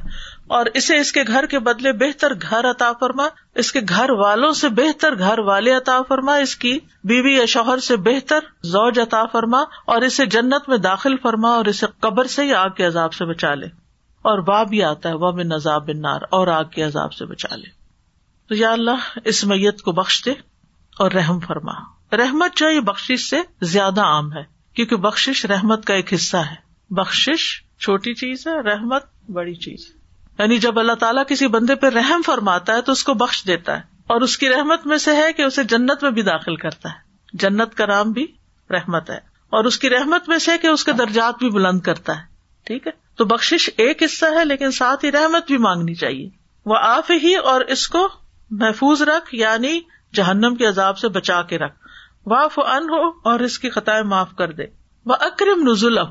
اور اسے اس کے گھر کے بدلے بہتر گھر عطا فرما، اس کے گھر والوں سے بہتر گھر والے عطا فرما، اس کی بیوی یا شوہر سے بہتر زوج عطا فرما اور اسے جنت میں داخل فرما اور اسے قبر سے ہی آگ کے عذاب سے بچا لے، اور وا بھی آتا ہے، وا من عذاب النار، اور آگ کے عذاب سے بچا لے۔ تو یا اللہ اس میت کو بخش دے اور رحم فرما۔ رحمت جو یہ بخشش سے زیادہ عام ہے، کیونکہ بخشش رحمت کا ایک حصہ ہے، بخشش چھوٹی چیز ہے، رحمت بڑی چیز ہے، یعنی جب اللہ تعالیٰ کسی بندے پہ رحم فرماتا ہے تو اس کو بخش دیتا ہے، اور اس کی رحمت میں سے ہے کہ اسے جنت میں بھی داخل کرتا ہے، جنت کا نام بھی رحمت ہے، اور اس کی رحمت میں سے ہے کہ اس کے درجات بھی بلند کرتا ہے، ٹھیک ہے۔ تو بخشش ایک حصہ ہے، لیکن ساتھ ہی رحمت بھی مانگنی چاہیے، وہ آف ہی، اور اس کو محفوظ رکھ، یعنی جہنم کے عذاب سے بچا کے رکھ، واف عن ہو، اور اس کی خطائیں معاف کر دے، وہ اکرم نزلہ،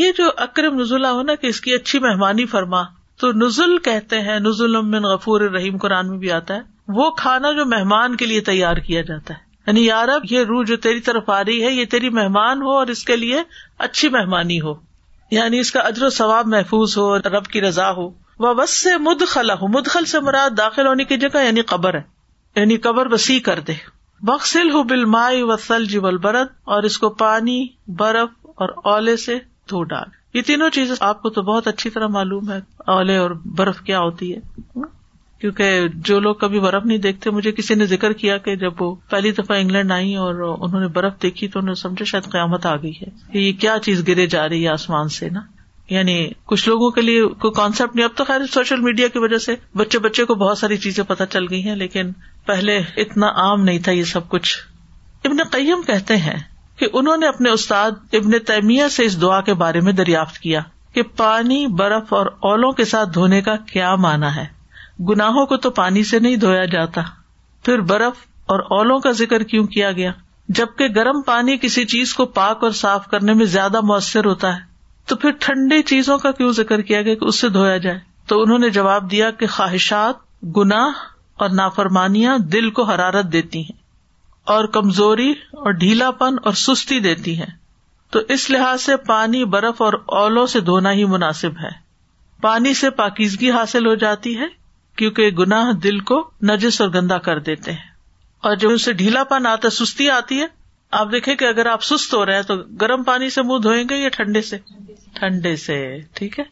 یہ جو اکرم نزلہ ہو نا، کہ اس کی اچھی مہمانی فرما، تو نزل کہتے ہیں، نزل من غفور الرحیم قرآن میں بھی آتا ہے، وہ کھانا جو مہمان کے لیے تیار کیا جاتا ہے، یعنی یار اب یہ روح جو تیری طرف آ رہی ہے یہ تیری مہمان ہو اور اس کے لیے اچھی مہمانی ہو، یعنی اس کا اجر و ثواب محفوظ ہو، رب کی رضا ہو۔ ووسع مدخلہ، مدخل سے مراد داخل ہونے کی جگہ یعنی قبر ہے، یعنی قبر وسیع کر دے۔ واغسلہ بالماء والثلج والبرد، اور اس کو پانی، برف اور اولے سے دھو ڈال۔ یہ تینوں چیزیں آپ کو تو بہت اچھی طرح معلوم ہے، اولے اور برف کیا ہوتی ہے، کیونکہ جو لوگ کبھی برف نہیں دیکھتے، مجھے کسی نے ذکر کیا کہ جب وہ پہلی دفعہ انگلینڈ آئی اور انہوں نے برف دیکھی تو انہوں نے سمجھا شاید قیامت آ گئی ہے، کہ یہ کیا چیز گرے جا رہی ہے آسمان سے نا، یعنی کچھ لوگوں کے لیے کوئی کانسیپٹ نہیں۔ اب تو خیر سوشل میڈیا کی وجہ سے بچے بچے کو بہت ساری چیزیں پتہ چل گئی ہیں، لیکن پہلے اتنا عام نہیں تھا یہ سب کچھ۔ ابن قیم کہتے ہیں کہ انہوں نے اپنے استاد ابن تیمیہ سے اس دعا کے بارے میں دریافت کیا کہ پانی، برف اور اولوں کے ساتھ دھونے کا کیا معنی ہے، گناہوں کو تو پانی سے نہیں دھویا جاتا، پھر برف اور اولوں کا ذکر کیوں کیا گیا، جبکہ گرم پانی کسی چیز کو پاک اور صاف کرنے میں زیادہ مؤثر ہوتا ہے، تو پھر ٹھنڈے چیزوں کا کیوں ذکر کیا گیا کہ اس سے دھویا جائے؟ تو انہوں نے جواب دیا کہ خواہشات، گناہ اور نافرمانیاں دل کو حرارت دیتی ہیں اور کمزوری اور ڈھیلا پن اور سستی دیتی ہیں، تو اس لحاظ سے پانی، برف اور اولوں سے دھونا ہی مناسب ہے۔ پانی سے پاکیزگی حاصل ہو جاتی ہے کیونکہ گناہ دل کو نجس اور گندا کر دیتے ہیں، اور جب اسے ڈھیلا پن آتا ہے، سستی آتی ہے۔ آپ دیکھیں کہ اگر آپ سست ہو رہے ہیں تو گرم پانی سے منہ دھوئیں گے یا ٹھنڈے سے؟ ٹھنڈے سے، ٹھیک ہے۔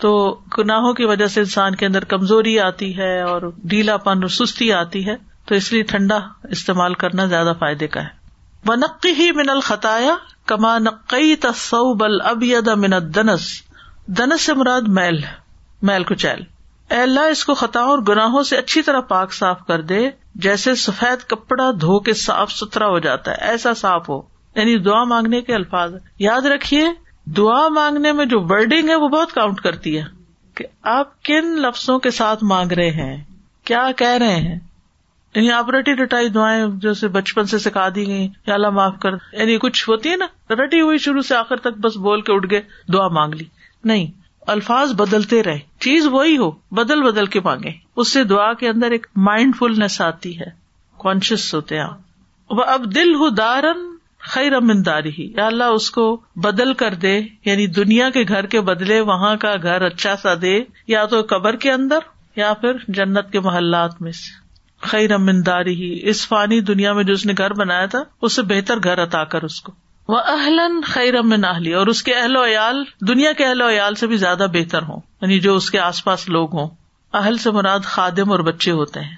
تو گناہوں کی وجہ سے انسان کے اندر کمزوری آتی ہے اور ڈھیلا پن اور سستی آتی ہے، تو اس لیے ٹھنڈا استعمال کرنا زیادہ فائدے کا ہے۔ وَنَقِّهِ مِنَ الْخَطَايَا كَمَا نَقَّيْتَ الثَّوْبَ الْأَبْيَضَ مِنَ الدَّنَسِ، دنس سے مراد میل، میل کچیل۔ اے اللہ اس کو خطاؤں اور گناہوں سے اچھی طرح پاک صاف کر دے، جیسے سفید کپڑا دھو کے صاف ستھرا ہو جاتا ہے، ایسا صاف ہو۔ یعنی دعا مانگنے کے الفاظ. یاد رکھیے دعا مانگنے میں جو ورڈنگ ہے وہ بہت کاؤنٹ کرتی ہے کہ آپ کن لفظوں کے ساتھ مانگ رہے ہیں, کیا کہہ رہے ہیں. یعنی آپ رٹی رٹائی دعائیں جیسے بچپن سے سکھا دی گئی, یا اللہ معاف کر, یعنی کچھ ہوتی ہے نا رٹی ہوئی شروع سے آخر تک بس بول کے اٹھ گئے دعا مانگ لی, نہیں, الفاظ بدلتے رہے, چیز وہی ہو بدل بدل کے مانگے. اس سے دعا کے اندر ایک مائنڈ فلنس آتی ہے, کانشیس ہوتے ہیں آپ. اب دل ہو دارن خیر من داری, یا اللہ اس کو بدل کر دے, یعنی دنیا کے گھر کے بدلے وہاں کا گھر اچھا سا دے, یا تو قبر کے اندر یا پھر جنت کے محلات میں سے. خیر من داری, اس فانی دنیا میں جو اس نے گھر بنایا تھا اس سے بہتر گھر عطا کر اس کو. وَأَهْلًا خَيْرًا مِّنْ أَهْلِهِ, اور اس کے اہل و عیال دنیا کے اہل و عیال سے بھی زیادہ بہتر ہوں, یعنی جو اس کے آس پاس لوگ ہوں. اہل سے مراد خادم اور بچے ہوتے ہیں.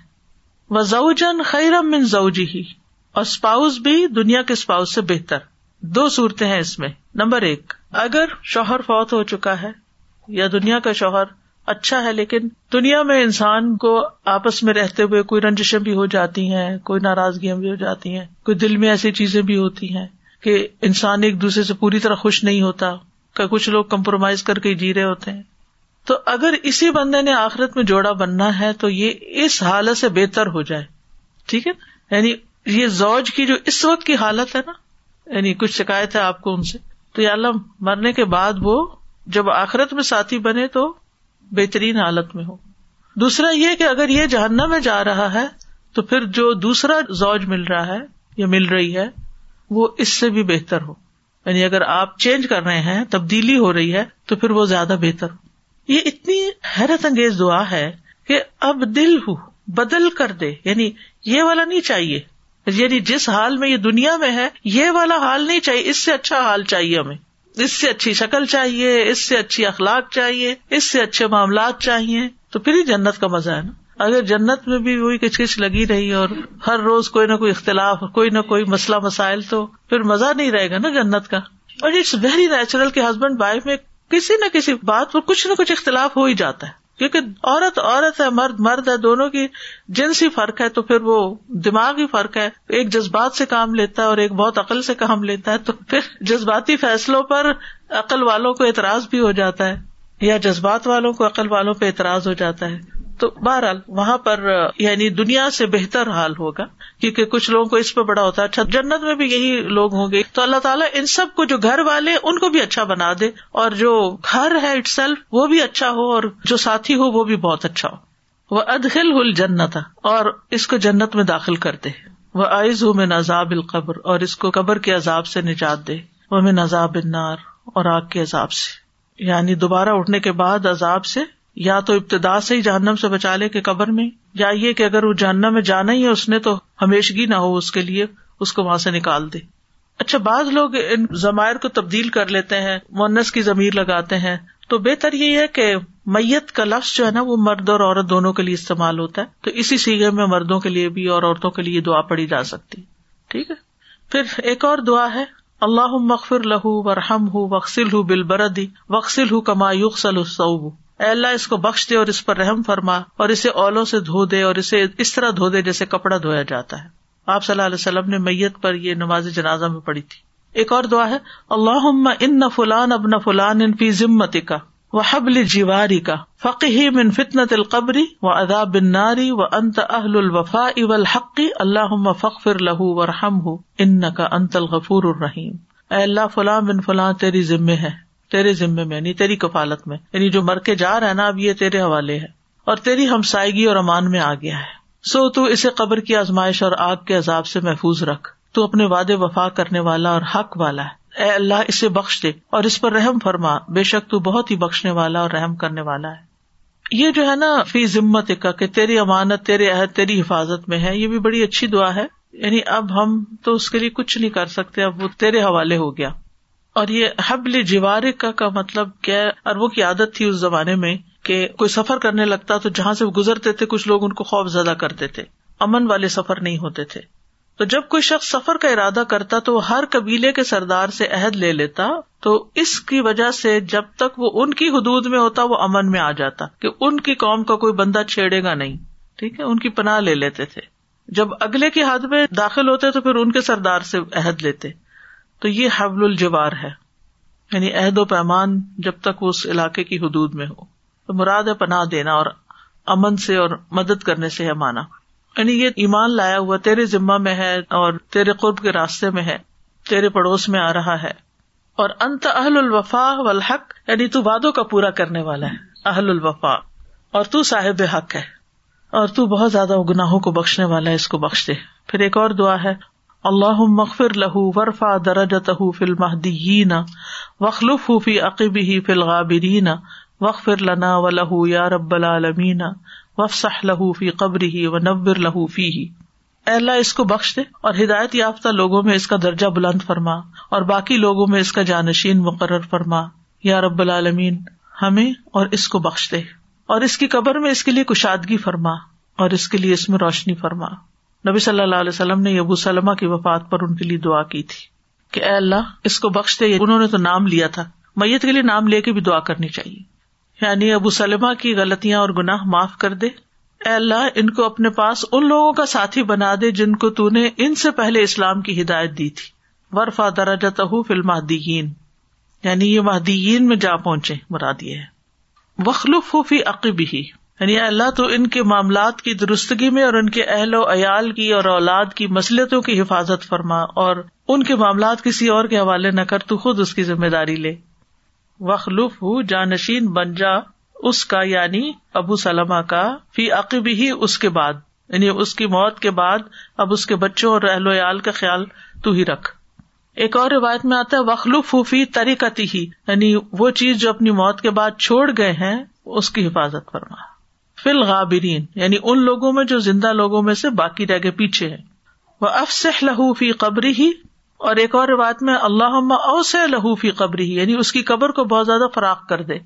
وَزَوْجًا خَيْرًا مِّنْ زَوْجِهِ, اور اسپاؤس بھی دنیا کے اسپاؤس سے بہتر. دو صورتیں ہیں اس میں. نمبر ایک, اگر شوہر فوت ہو چکا ہے یا دنیا کا شوہر اچھا ہے لیکن دنیا میں انسان کو آپس میں رہتے ہوئے کوئی رنجشیں بھی ہو جاتی ہیں, کوئی ناراضگیاں بھی ہو جاتی ہیں, کوئی دل میں ایسی چیزیں بھی ہوتی ہیں کہ انسان ایک دوسرے سے پوری طرح خوش نہیں ہوتا, کہ کچھ لوگ کمپرومائز کر کے جی رہے ہوتے ہیں. تو اگر اسی بندے نے آخرت میں جوڑا بننا ہے تو یہ اس حالت سے بہتر ہو جائے, ٹھیک ہے. یعنی یہ زوج کی جو اس وقت کی حالت ہے نا, یعنی کچھ شکایت ہے آپ کو ان سے, تو یا اللہ مرنے کے بعد وہ جب آخرت میں ساتھی بنے تو بہترین حالت میں ہو. دوسرا یہ کہ اگر یہ جہنم میں جا رہا ہے تو پھر جو دوسرا زوج مل رہا ہے یا مل رہی ہے وہ اس سے بھی بہتر ہو. یعنی اگر آپ چینج کر رہے ہیں, تبدیلی ہو رہی ہے, تو پھر وہ زیادہ بہتر ہو. یہ اتنی حیرت انگیز دعا ہے کہ اب دل ہو بدل کر دے, یعنی یہ والا نہیں چاہیے, یعنی جس حال میں یہ دنیا میں ہے یہ والا حال نہیں چاہیے, اس سے اچھا حال چاہیے ہمیں, اس سے اچھی شکل چاہیے, اس سے اچھی اخلاق چاہیے, اس سے اچھے معاملات چاہیے. تو پھر ہی جنت کا مزہ ہے نا. اگر جنت میں بھی وہی کچکچ لگی رہی اور ہر روز کوئی نہ کوئی اختلاف, کوئی نہ کوئی مسئلہ مسائل, تو پھر مزہ نہیں رہے گا نا جنت کا. اور اٹس ویری نیچرل کہ ہسبینڈ وائف میں کسی نہ کسی بات پر کچھ نہ کچھ اختلاف ہو ہی جاتا ہے, کیونکہ عورت عورت ہے, مرد مرد ہے, دونوں کی جنسی فرق ہے, تو پھر وہ دماغی فرق ہے. ایک جذبات سے کام لیتا ہے اور ایک بہت عقل سے کام لیتا ہے, تو پھر جذباتی فیصلوں پر عقل والوں کو اعتراض بھی ہو جاتا ہے, یا جذبات والوں کو عقل والوں پہ اعتراض ہو جاتا ہے. تو بہرحال وہاں پر یعنی دنیا سے بہتر حال ہوگا, کیونکہ کچھ لوگوں کو اس پہ بڑا ہوتا ہے. اچھا جنت میں بھی یہی لوگ ہوں گے, تو اللہ تعالیٰ ان سب کو, جو گھر والے ان کو بھی اچھا بنا دے, اور جو گھر ہے اٹ سیلف وہ بھی اچھا ہو, اور جو ساتھی ہو وہ بھی بہت اچھا ہو. وَأَدْخِلْهُ الْجَنَّةَ, اور اس کو جنت میں داخل کر دے. وَأَعِذْهُ مِنْ عَذَابِ الْقَبْرِ, اور اس کو قبر کے عذاب سے نجات دے. وَمِنْ عَذَابِ النَّارِ, اور آگ کے عذاب سے, یعنی دوبارہ اٹھنے کے بعد عذاب سے. یا تو ابتدا سے ہی جہنم سے بچا لے کہ قبر میں, یا یہ کہ اگر وہ جہنم میں جانا ہی ہے اس نے تو ہمیشگی نہ ہو, اس کے لیے اس کو وہاں سے نکال دے. اچھا بعض لوگ ان ضمائر کو تبدیل کر لیتے ہیں, مونس کی ضمیر لگاتے ہیں, تو بہتر یہ ہے کہ میت کا لفظ جو ہے نا وہ مرد اور عورت دونوں کے لیے استعمال ہوتا ہے, تو اسی صیغے میں مردوں کے لیے بھی اور عورتوں کے لیے دعا پڑھی جا سکتی, ٹھیک ہے. پھر ایک اور دعا ہے, اللہم اغفر لہ وارحمہ واغسلہ بالبرد واغسلہ کما یغسل الثوب, اے اللہ اس کو بخش دے اور اس پر رحم فرما, اور اسے اولوں سے دھو دے, اور اسے اس طرح دھو دے جیسے کپڑا دھویا جاتا ہے. آپ صلی اللہ علیہ وسلم نے میت پر یہ نماز جنازہ میں پڑھی تھی. ایک اور دعا ہے, اللہم ان فلان ابن فلان فی ذمتک وحبل جوارک فقہ من فتنۃ القبر وعذاب النار وانت اہل الوفاء والحق اللہم فاغفر لہ وارحمہ انک انت الغفور الرحیم, اے اللہ فلان بن فلان تیری ذمہ ہے, تیرے ذمے میں نہیں, تیری کفالت میں, یعنی جو مر کے جا رہا ہے نا اب یہ تیرے حوالے ہے, اور تیری ہمسائیگی اور امان میں آ گیا ہے, سو تو اسے قبر کی آزمائش اور آگ کے عذاب سے محفوظ رکھ, تو اپنے وعدے وفا کرنے والا اور حق والا ہے, اے اللہ اسے بخش دے اور اس پر رحم فرما, بے شک تو بہت ہی بخشنے والا اور رحم کرنے والا ہے. یہ جو ہے نا فی ذمتک کا, کہ تیری امانت, تیرے عہد تیری حفاظت میں ہے, یہ بھی بڑی اچھی دعا ہے. یعنی اب ہم تو اس کے لیے کچھ نہیں کر سکتے, اب وہ تیرے حوالے ہو گیا. اور یہ حبل جوارک کا, کا مطلب کیا ہے, عربوں کی عادت تھی اس زمانے میں کہ کوئی سفر کرنے لگتا تو جہاں سے وہ گزرتے تھے کچھ لوگ ان کو خوف زدہ کرتے تھے, امن والے سفر نہیں ہوتے تھے. تو جب کوئی شخص سفر کا ارادہ کرتا تو وہ ہر قبیلے کے سردار سے عہد لے لیتا, تو اس کی وجہ سے جب تک وہ ان کی حدود میں ہوتا وہ امن میں آ جاتا کہ ان کی قوم کا کوئی بندہ چھیڑے گا نہیں, ٹھیک ہے, ان کی پناہ لے لیتے تھے. جب اگلے کے ہاتھ میں داخل ہوتے تو پھر ان کے سردار سے عہد لیتے. تو یہ حبل الجوار ہے، یعنی عہد و پیمان جب تک وہ اس علاقے کی حدود میں ہو. تو مراد ہے پناہ دینا اور امن سے اور مدد کرنے سے ہے مانا، یعنی یہ ایمان لایا ہوا تیرے ذمہ میں ہے اور تیرے قرب کے راستے میں ہے، تیرے پڑوس میں آ رہا ہے. اور انت اہل الوفا والحق، یعنی تو وعدوں کا پورا کرنے والا ہے، اہل الوفا، اور تو صاحب حق ہے، اور تو بہت زیادہ گناہوں کو بخشنے والا ہے، اس کو بخش دے. پھر ایک اور دعا ہے، اللہم اغفر لہ وارفع درجتہ فی المہدیین واخلفہ فی عقبہ فی الغابرین واغفر لنا ولہ یا رب العالمین وافسح لہ فی قبرہ ونور لہ فیہ. اے اللہ اس کو بخش دے اور ہدایت یافتہ لوگوں میں اس کا درجہ بلند فرما اور باقی لوگوں میں اس کا جانشین مقرر فرما. یا رب العالمین ہمیں اور اس کو بخش دے، اور اس کی قبر میں اس کے لیے کشادگی فرما اور اس کے لیے اس میں روشنی فرما. نبی صلی اللہ علیہ وسلم نے ابو سلمہ کی وفات پر ان کے لیے دعا کی تھی کہ اے اللہ اس کو بخش دے. انہوں نے تو نام لیا تھا، میت کے لیے نام لے کے بھی دعا کرنی چاہیے، یعنی ابو سلمہ کی غلطیاں اور گناہ معاف کر دے. اے اللہ ان کو اپنے پاس ان لوگوں کا ساتھی بنا دے جن کو تو نے ان سے پہلے اسلام کی ہدایت دی تھی. ورفع درجتہ فی المہدیین، یعنی یہ مہدیین میں جا پہنچے، مراد یہ ہے. واخلفہ فی عقبہ، یعنی اے اللہ تو ان کے معاملات کی درستگی میں اور ان کے اہل و عیال کی اور اولاد کی مصلحتوں کی حفاظت فرما، اور ان کے معاملات کسی اور کے حوالے نہ کر، تو خود اس کی ذمہ داری لے. واخلفہ، جانشین بن جا اس کا، یعنی ابو سلمہ کا. فی عقبہ، اس کے بعد، یعنی اس کی موت کے بعد اب اس کے بچوں اور اہل و عیال کا خیال تو ہی رکھ. ایک اور روایت میں آتا ہے واخلفہ فی طریقتہ، یعنی وہ چیز جو اپنی موت کے بعد چھوڑ گئے ہیں اس کی حفاظت فرما. فی الغابرین، یعنی ان لوگوں میں جو زندہ لوگوں میں سے باقی رہ کے پیچھے ہیں. وافسح لہ فی قبرہ، اور ایک اور روایت میں اللہم اوسع لہ فی قبرہ، یعنی اس کی قبر کو بہت زیادہ فراخ کر دے.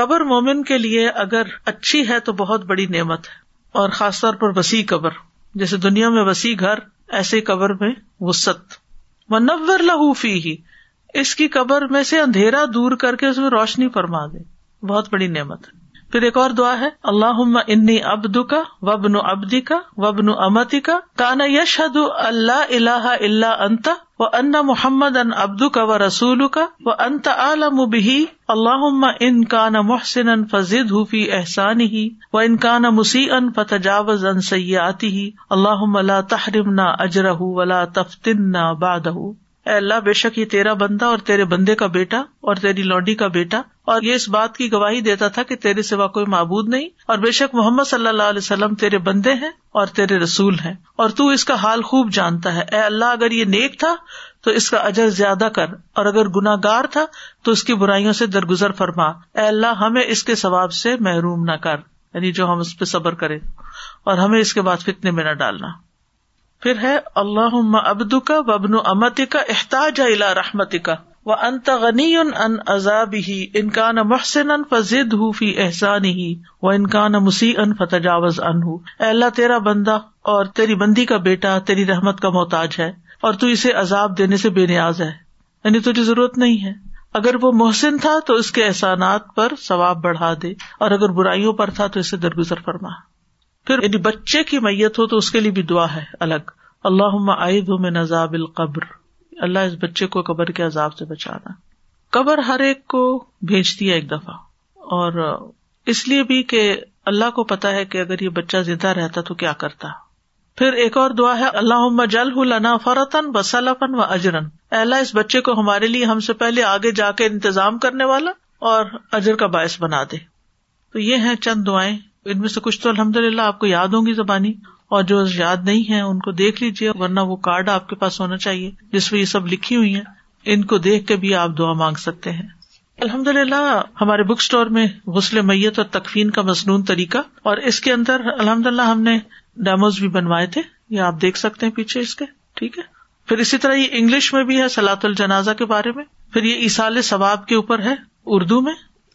قبر مومن کے لیے اگر اچھی ہے تو بہت بڑی نعمت ہے، اور خاص طور پر وسیع قبر، جیسے دنیا میں وسیع گھر ایسے قبر میں وسعت. منور لہ فیہ، اس کی قبر میں سے اندھیرا دور کر کے اس میں روشنی فرما دے، بہت بڑی نعمت ہے. پھر ایک اور دعا ہے، اللہم انی عبدک وابن عبدک وابن امتک کان یشہد ان لا الہ الا انت وان محمدا عبدک ورسولک وانت اعلم بہ اللہم ان کان محسنا فزدہ فی احسانہ وان کان مسیئا فتجاوز عن سیئاتہ اللہم لا تحرمنا اجرہ ولا تفتنا بعدہ. اے اللہ بے شک یہ تیرا بندہ اور تیرے بندے کا بیٹا اور تیری لونڈی کا بیٹا، اور یہ اس بات کی گواہی دیتا تھا کہ تیرے سوا کوئی معبود نہیں، اور بے شک محمد صلی اللہ علیہ وسلم تیرے بندے ہیں اور تیرے رسول ہیں، اور تو اس کا حال خوب جانتا ہے. اے اللہ اگر یہ نیک تھا تو اس کا اجر زیادہ کر، اور اگر گناہگار تھا تو اس کی برائیوں سے درگزر فرما. اے اللہ ہمیں اس کے ثواب سے محروم نہ کر، یعنی جو ہم اس پہ صبر کریں، اور ہمیں اس کے بعد فتنے میں نہ ڈالنا. پھر ہے اللہم عبدک وابن امتک احتاج الی رحمتک وانت غنی عن عذابہ ان کان محسنا فزدہ فی احسانہ وان کان مسیئا فتجاوز عنہ. اے اللہ تیرا بندہ اور تیری بندی کا بیٹا تیری رحمت کا محتاج ہے، اور تو اسے عذاب دینے سے بے نیاز ہے، یعنی تجھے ضرورت نہیں ہے. اگر وہ محسن تھا تو اس کے احسانات پر ثواب بڑھا دے، اور اگر برائیوں پر تھا تو اسے درگزر فرما. پھر یعنی بچے کی میت ہو تو اس کے لیے بھی دعا ہے الگ، اللہم اعذہ من عذاب القبر، اللہ اس بچے کو قبر کے عذاب سے بچانا. قبر ہر ایک کو بھیجتی ہے ایک دفعہ، اور اس لیے بھی کہ اللہ کو پتا ہے کہ اگر یہ بچہ زندہ رہتا تو کیا کرتا. پھر ایک اور دعا ہے، اللہم اجعلہ لنا فرۃ و سلفا و اجرا، اے اللہ اس بچے کو ہمارے لیے ہم سے پہلے آگے جا کے انتظام کرنے والا اور اجر کا باعث بنا دے. تو یہ ہیں چند دعائیں، ان میں سے کچھ تو الحمدللہ آپ کو یاد ہوں گی زبانی، اور جو یاد نہیں ہیں ان کو دیکھ لیجیے، ورنہ وہ کارڈ آپ کے پاس ہونا چاہیے جس میں یہ سب لکھی ہوئی ہیں، ان کو دیکھ کے بھی آپ دعا مانگ سکتے ہیں. الحمدللہ ہمارے بک سٹور میں غسل میت اور تکفین کا مسنون طریقہ، اور اس کے اندر الحمدللہ ہم نے ڈیموز بھی بنوائے تھے، یہ آپ دیکھ سکتے ہیں پیچھے اس کے، ٹھیک ہے. پھر اسی طرح یہ انگلش میں بھی ہے صلاۃ الجنازہ کے بارے میں، پھر یہ ایصال ثواب کے اوپر ہے اردو میں،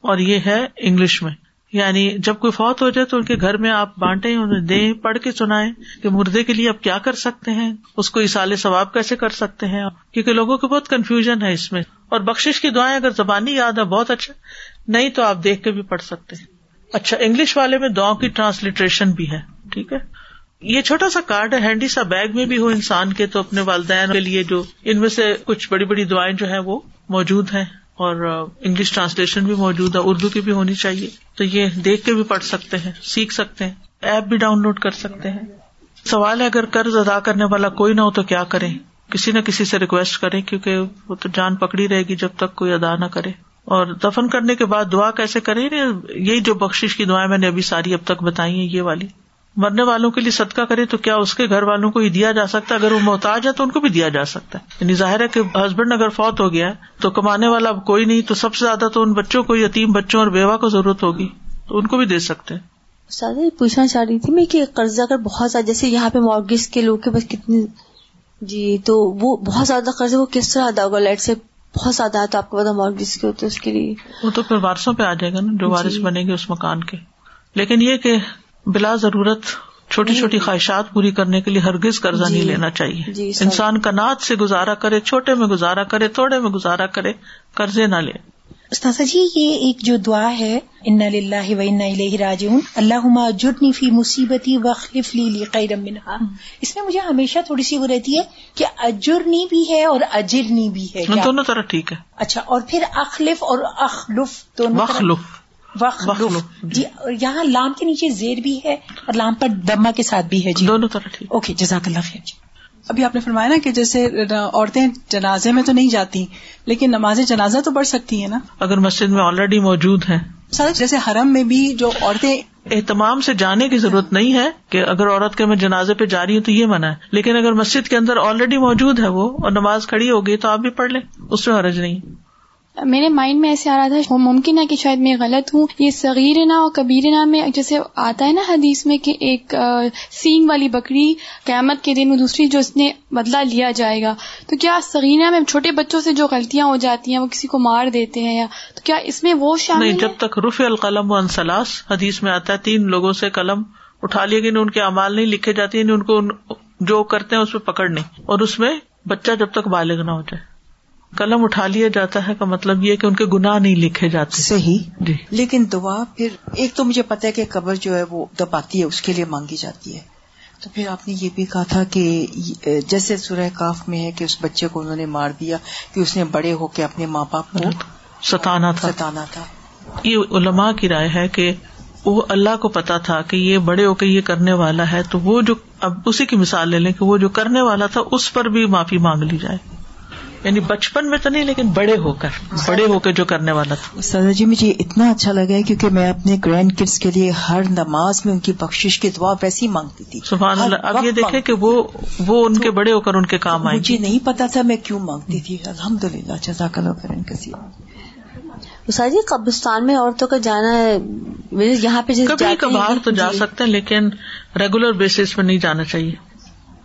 اور یہ ہے انگلش میں، یعنی جب کوئی فوت ہو جائے تو ان کے گھر میں آپ بانٹیں، انہیں دیں، پڑھ کے سنائیں کہ مردے کے لیے آپ کیا کر سکتے ہیں، اس کو ایصال ثواب کیسے کر سکتے ہیں، کیونکہ لوگوں کو بہت کنفیوژن ہے اس میں. اور بخشش کی دعائیں اگر زبانی یاد ہے بہت اچھا، نہیں تو آپ دیکھ کے بھی پڑھ سکتے ہیں. اچھا انگلش والے میں دعاؤں کی ٹرانسلیٹریشن بھی ہے، ٹھیک ہے. یہ چھوٹا سا کارڈ ہینڈی سا بیگ میں بھی ہو انسان کے تو اپنے والدین کے لیے جو ان میں سے کچھ بڑی بڑی دعائیں جو ہیں وہ موجود ہیں اور انگلش ٹرانسلیشن بھی موجود ہے, اردو کی بھی ہونی چاہیے, تو یہ دیکھ کے بھی پڑھ سکتے ہیں, سیکھ سکتے ہیں, ایپ بھی ڈاؤن لوڈ کر سکتے ہیں. سوال ہے اگر قرض ادا کرنے والا کوئی نہ ہو تو کیا کریں؟ کسی نہ کسی سے ریکویسٹ کریں کیونکہ وہ تو جان پکڑی رہے گی جب تک کوئی ادا نہ کرے. اور دفن کرنے کے بعد دعا کیسے کریں؟ یہی جو بخشش کی دعائیں میں نے ابھی ساری اب تک بتائی ہیں یہ والی. مرنے والوں کے لیے صدقہ کرے تو کیا اس کے گھر والوں کو ہی دیا جا سکتا ہے؟ اگر وہ محتاج ہے تو ان کو بھی دیا جا سکتا ہے. یعنی ظاہر ہے کہ ہسبینڈ اگر فوت ہو گیا تو کمانے والا اب کوئی نہیں, تو سب سے زیادہ تو ان بچوں کو, یتیم بچوں اور بیوہ کو ضرورت ہوگی, تو ان کو بھی دے سکتے ہیں. سادہ یہ پوچھنا چاہ رہی تھی میں کہ قرضہ اگر بہت زیادہ, جیسے یہاں پہ مارگیج کے لوگ کے پاس کتنے, جی تو وہ بہت زیادہ قرض وہ کس طرح ادا ہوگا؟ لائٹ سے بہت زیادہ ہے تو آپ کو پتا مارگیج کے ہوتے, اس کے لیے وہ تو پھر وارثوں پہ آ جائے گا نا, جو وارث بنے گے اس مکان کے. لیکن یہ کہ بلا ضرورت چھوٹی چھوٹی خواہشات پوری کرنے کے لیے ہرگز قرضہ نہیں لینا چاہیے. انسان قناعت سے گزارا کرے, چھوٹے میں گزارا کرے, تھوڑے میں گزارا کرے, قرضے نہ لے. استاذ جی یہ ایک جو دعا ہے انا للہ و انا الیہ راجعون اللہم اجرنی فی مصیبتی واخلف لی لی خیرا منہا, اس میں مجھے ہمیشہ تھوڑی سی وہ رہتی ہے کہ اجرنی بھی ہے اور اجرنی بھی ہے, دونوں طرح ٹھیک ہے. اچھا اور پھر اخلف اور اخلف دونوں وخلف وخلف جی, یہاں لام کے نیچے زیر بھی ہے اور لام پر دمہ کے ساتھ بھی ہے جی, دونوں طرح ٹھیک. اوکے جزاک اللہ خیر. جی ابھی آپ نے فرمایا نا کہ جیسے عورتیں جنازے میں تو نہیں جاتی لیکن نماز جنازہ تو پڑھ سکتی ہیں نا اگر مسجد میں آلریڈی موجود ہیں. ساتھ جیسے حرم میں بھی جو عورتیں اہتمام سے جانے کی ضرورت نہیں ہے کہ اگر عورت کے میں جنازے پہ جا رہی ہوں تو یہ منع ہے, لیکن اگر مسجد کے اندر آلریڈی موجود ہے وہ اور نماز کھڑی ہو گئی تو آپ بھی پڑھ لیں, اس میں حرج نہیں. میرے مائنڈ میں ایسے آ رہا تھا ممکن ہے کہ شاید میں غلط ہوں, یہ صغیرنا اور کبیرنا میں جیسے آتا ہے نا حدیث میں کہ ایک سینگ والی بکری قیامت کے دن وہ دوسری جو اس نے بدلہ لیا جائے گا, تو کیا صغیرنا میں چھوٹے بچوں سے جو غلطیاں ہو جاتی ہیں وہ کسی کو مار دیتے ہیں یا تو کیا اس میں وہ شامل نہیں؟ جب تک رفع القلم عن ثلاث حدیث میں آتا ہے, تین لوگوں سے قلم اٹھا لیے گئے, ان کے اعمال نہیں لکھے جاتے ہیں, ان کو جو کرتے ہیں اس پہ پکڑ نہیں, اور اس میں بچہ جب تک بالغ نہ ہو جائے. قلم اٹھا لیا جاتا ہے کا مطلب یہ کہ ان کے گناہ نہیں لکھے جاتے. صحیح جی. لیکن دعا پھر ایک تو مجھے پتا ہے کہ قبر جو ہے وہ دباتی ہے, اس کے لیے مانگی جاتی ہے, تو پھر آپ نے یہ بھی کہا تھا کہ جیسے سورہ کاف میں ہے کہ اس بچے کو انہوں نے مار دیا کہ اس نے بڑے ہو کے اپنے ماں باپ کو ستانا تھا ستانا تھا یہ علماء کی رائے ہے کہ وہ اللہ کو پتا تھا کہ یہ بڑے ہو کے یہ کرنے والا ہے, تو وہ جو اب اسی کی مثال لے لیں کہ وہ جو کرنے والا تھا اس پر بھی معافی مانگ لی جائے, یعنی بچپن میں تو نہیں لیکن بڑے ہو کر بڑے ہو کے جو کرنے والا تھا. سادہ جی مجھے اتنا اچھا لگا ہے کیونکہ میں اپنے گرینڈ کڈس کے لیے ہر نماز میں ان کی بخشش کی دعا ویسی مانگتی تھی. سبحان اللہ. اب یہ دیکھیں کہ وہ وہ ان کے بڑے ہو کر ان کے کام آئے. مجھے نہیں پتا تھا میں کیوں مانگتی تھی. الحمدللہ جزاک اللہ خیرن کثیر. استاد جی قبرستان میں عورتوں کا جانا یہاں پہ کبھی کبھار تو جا سکتے ہیں لیکن ریگولر بیسس پہ نہیں جانا چاہیے.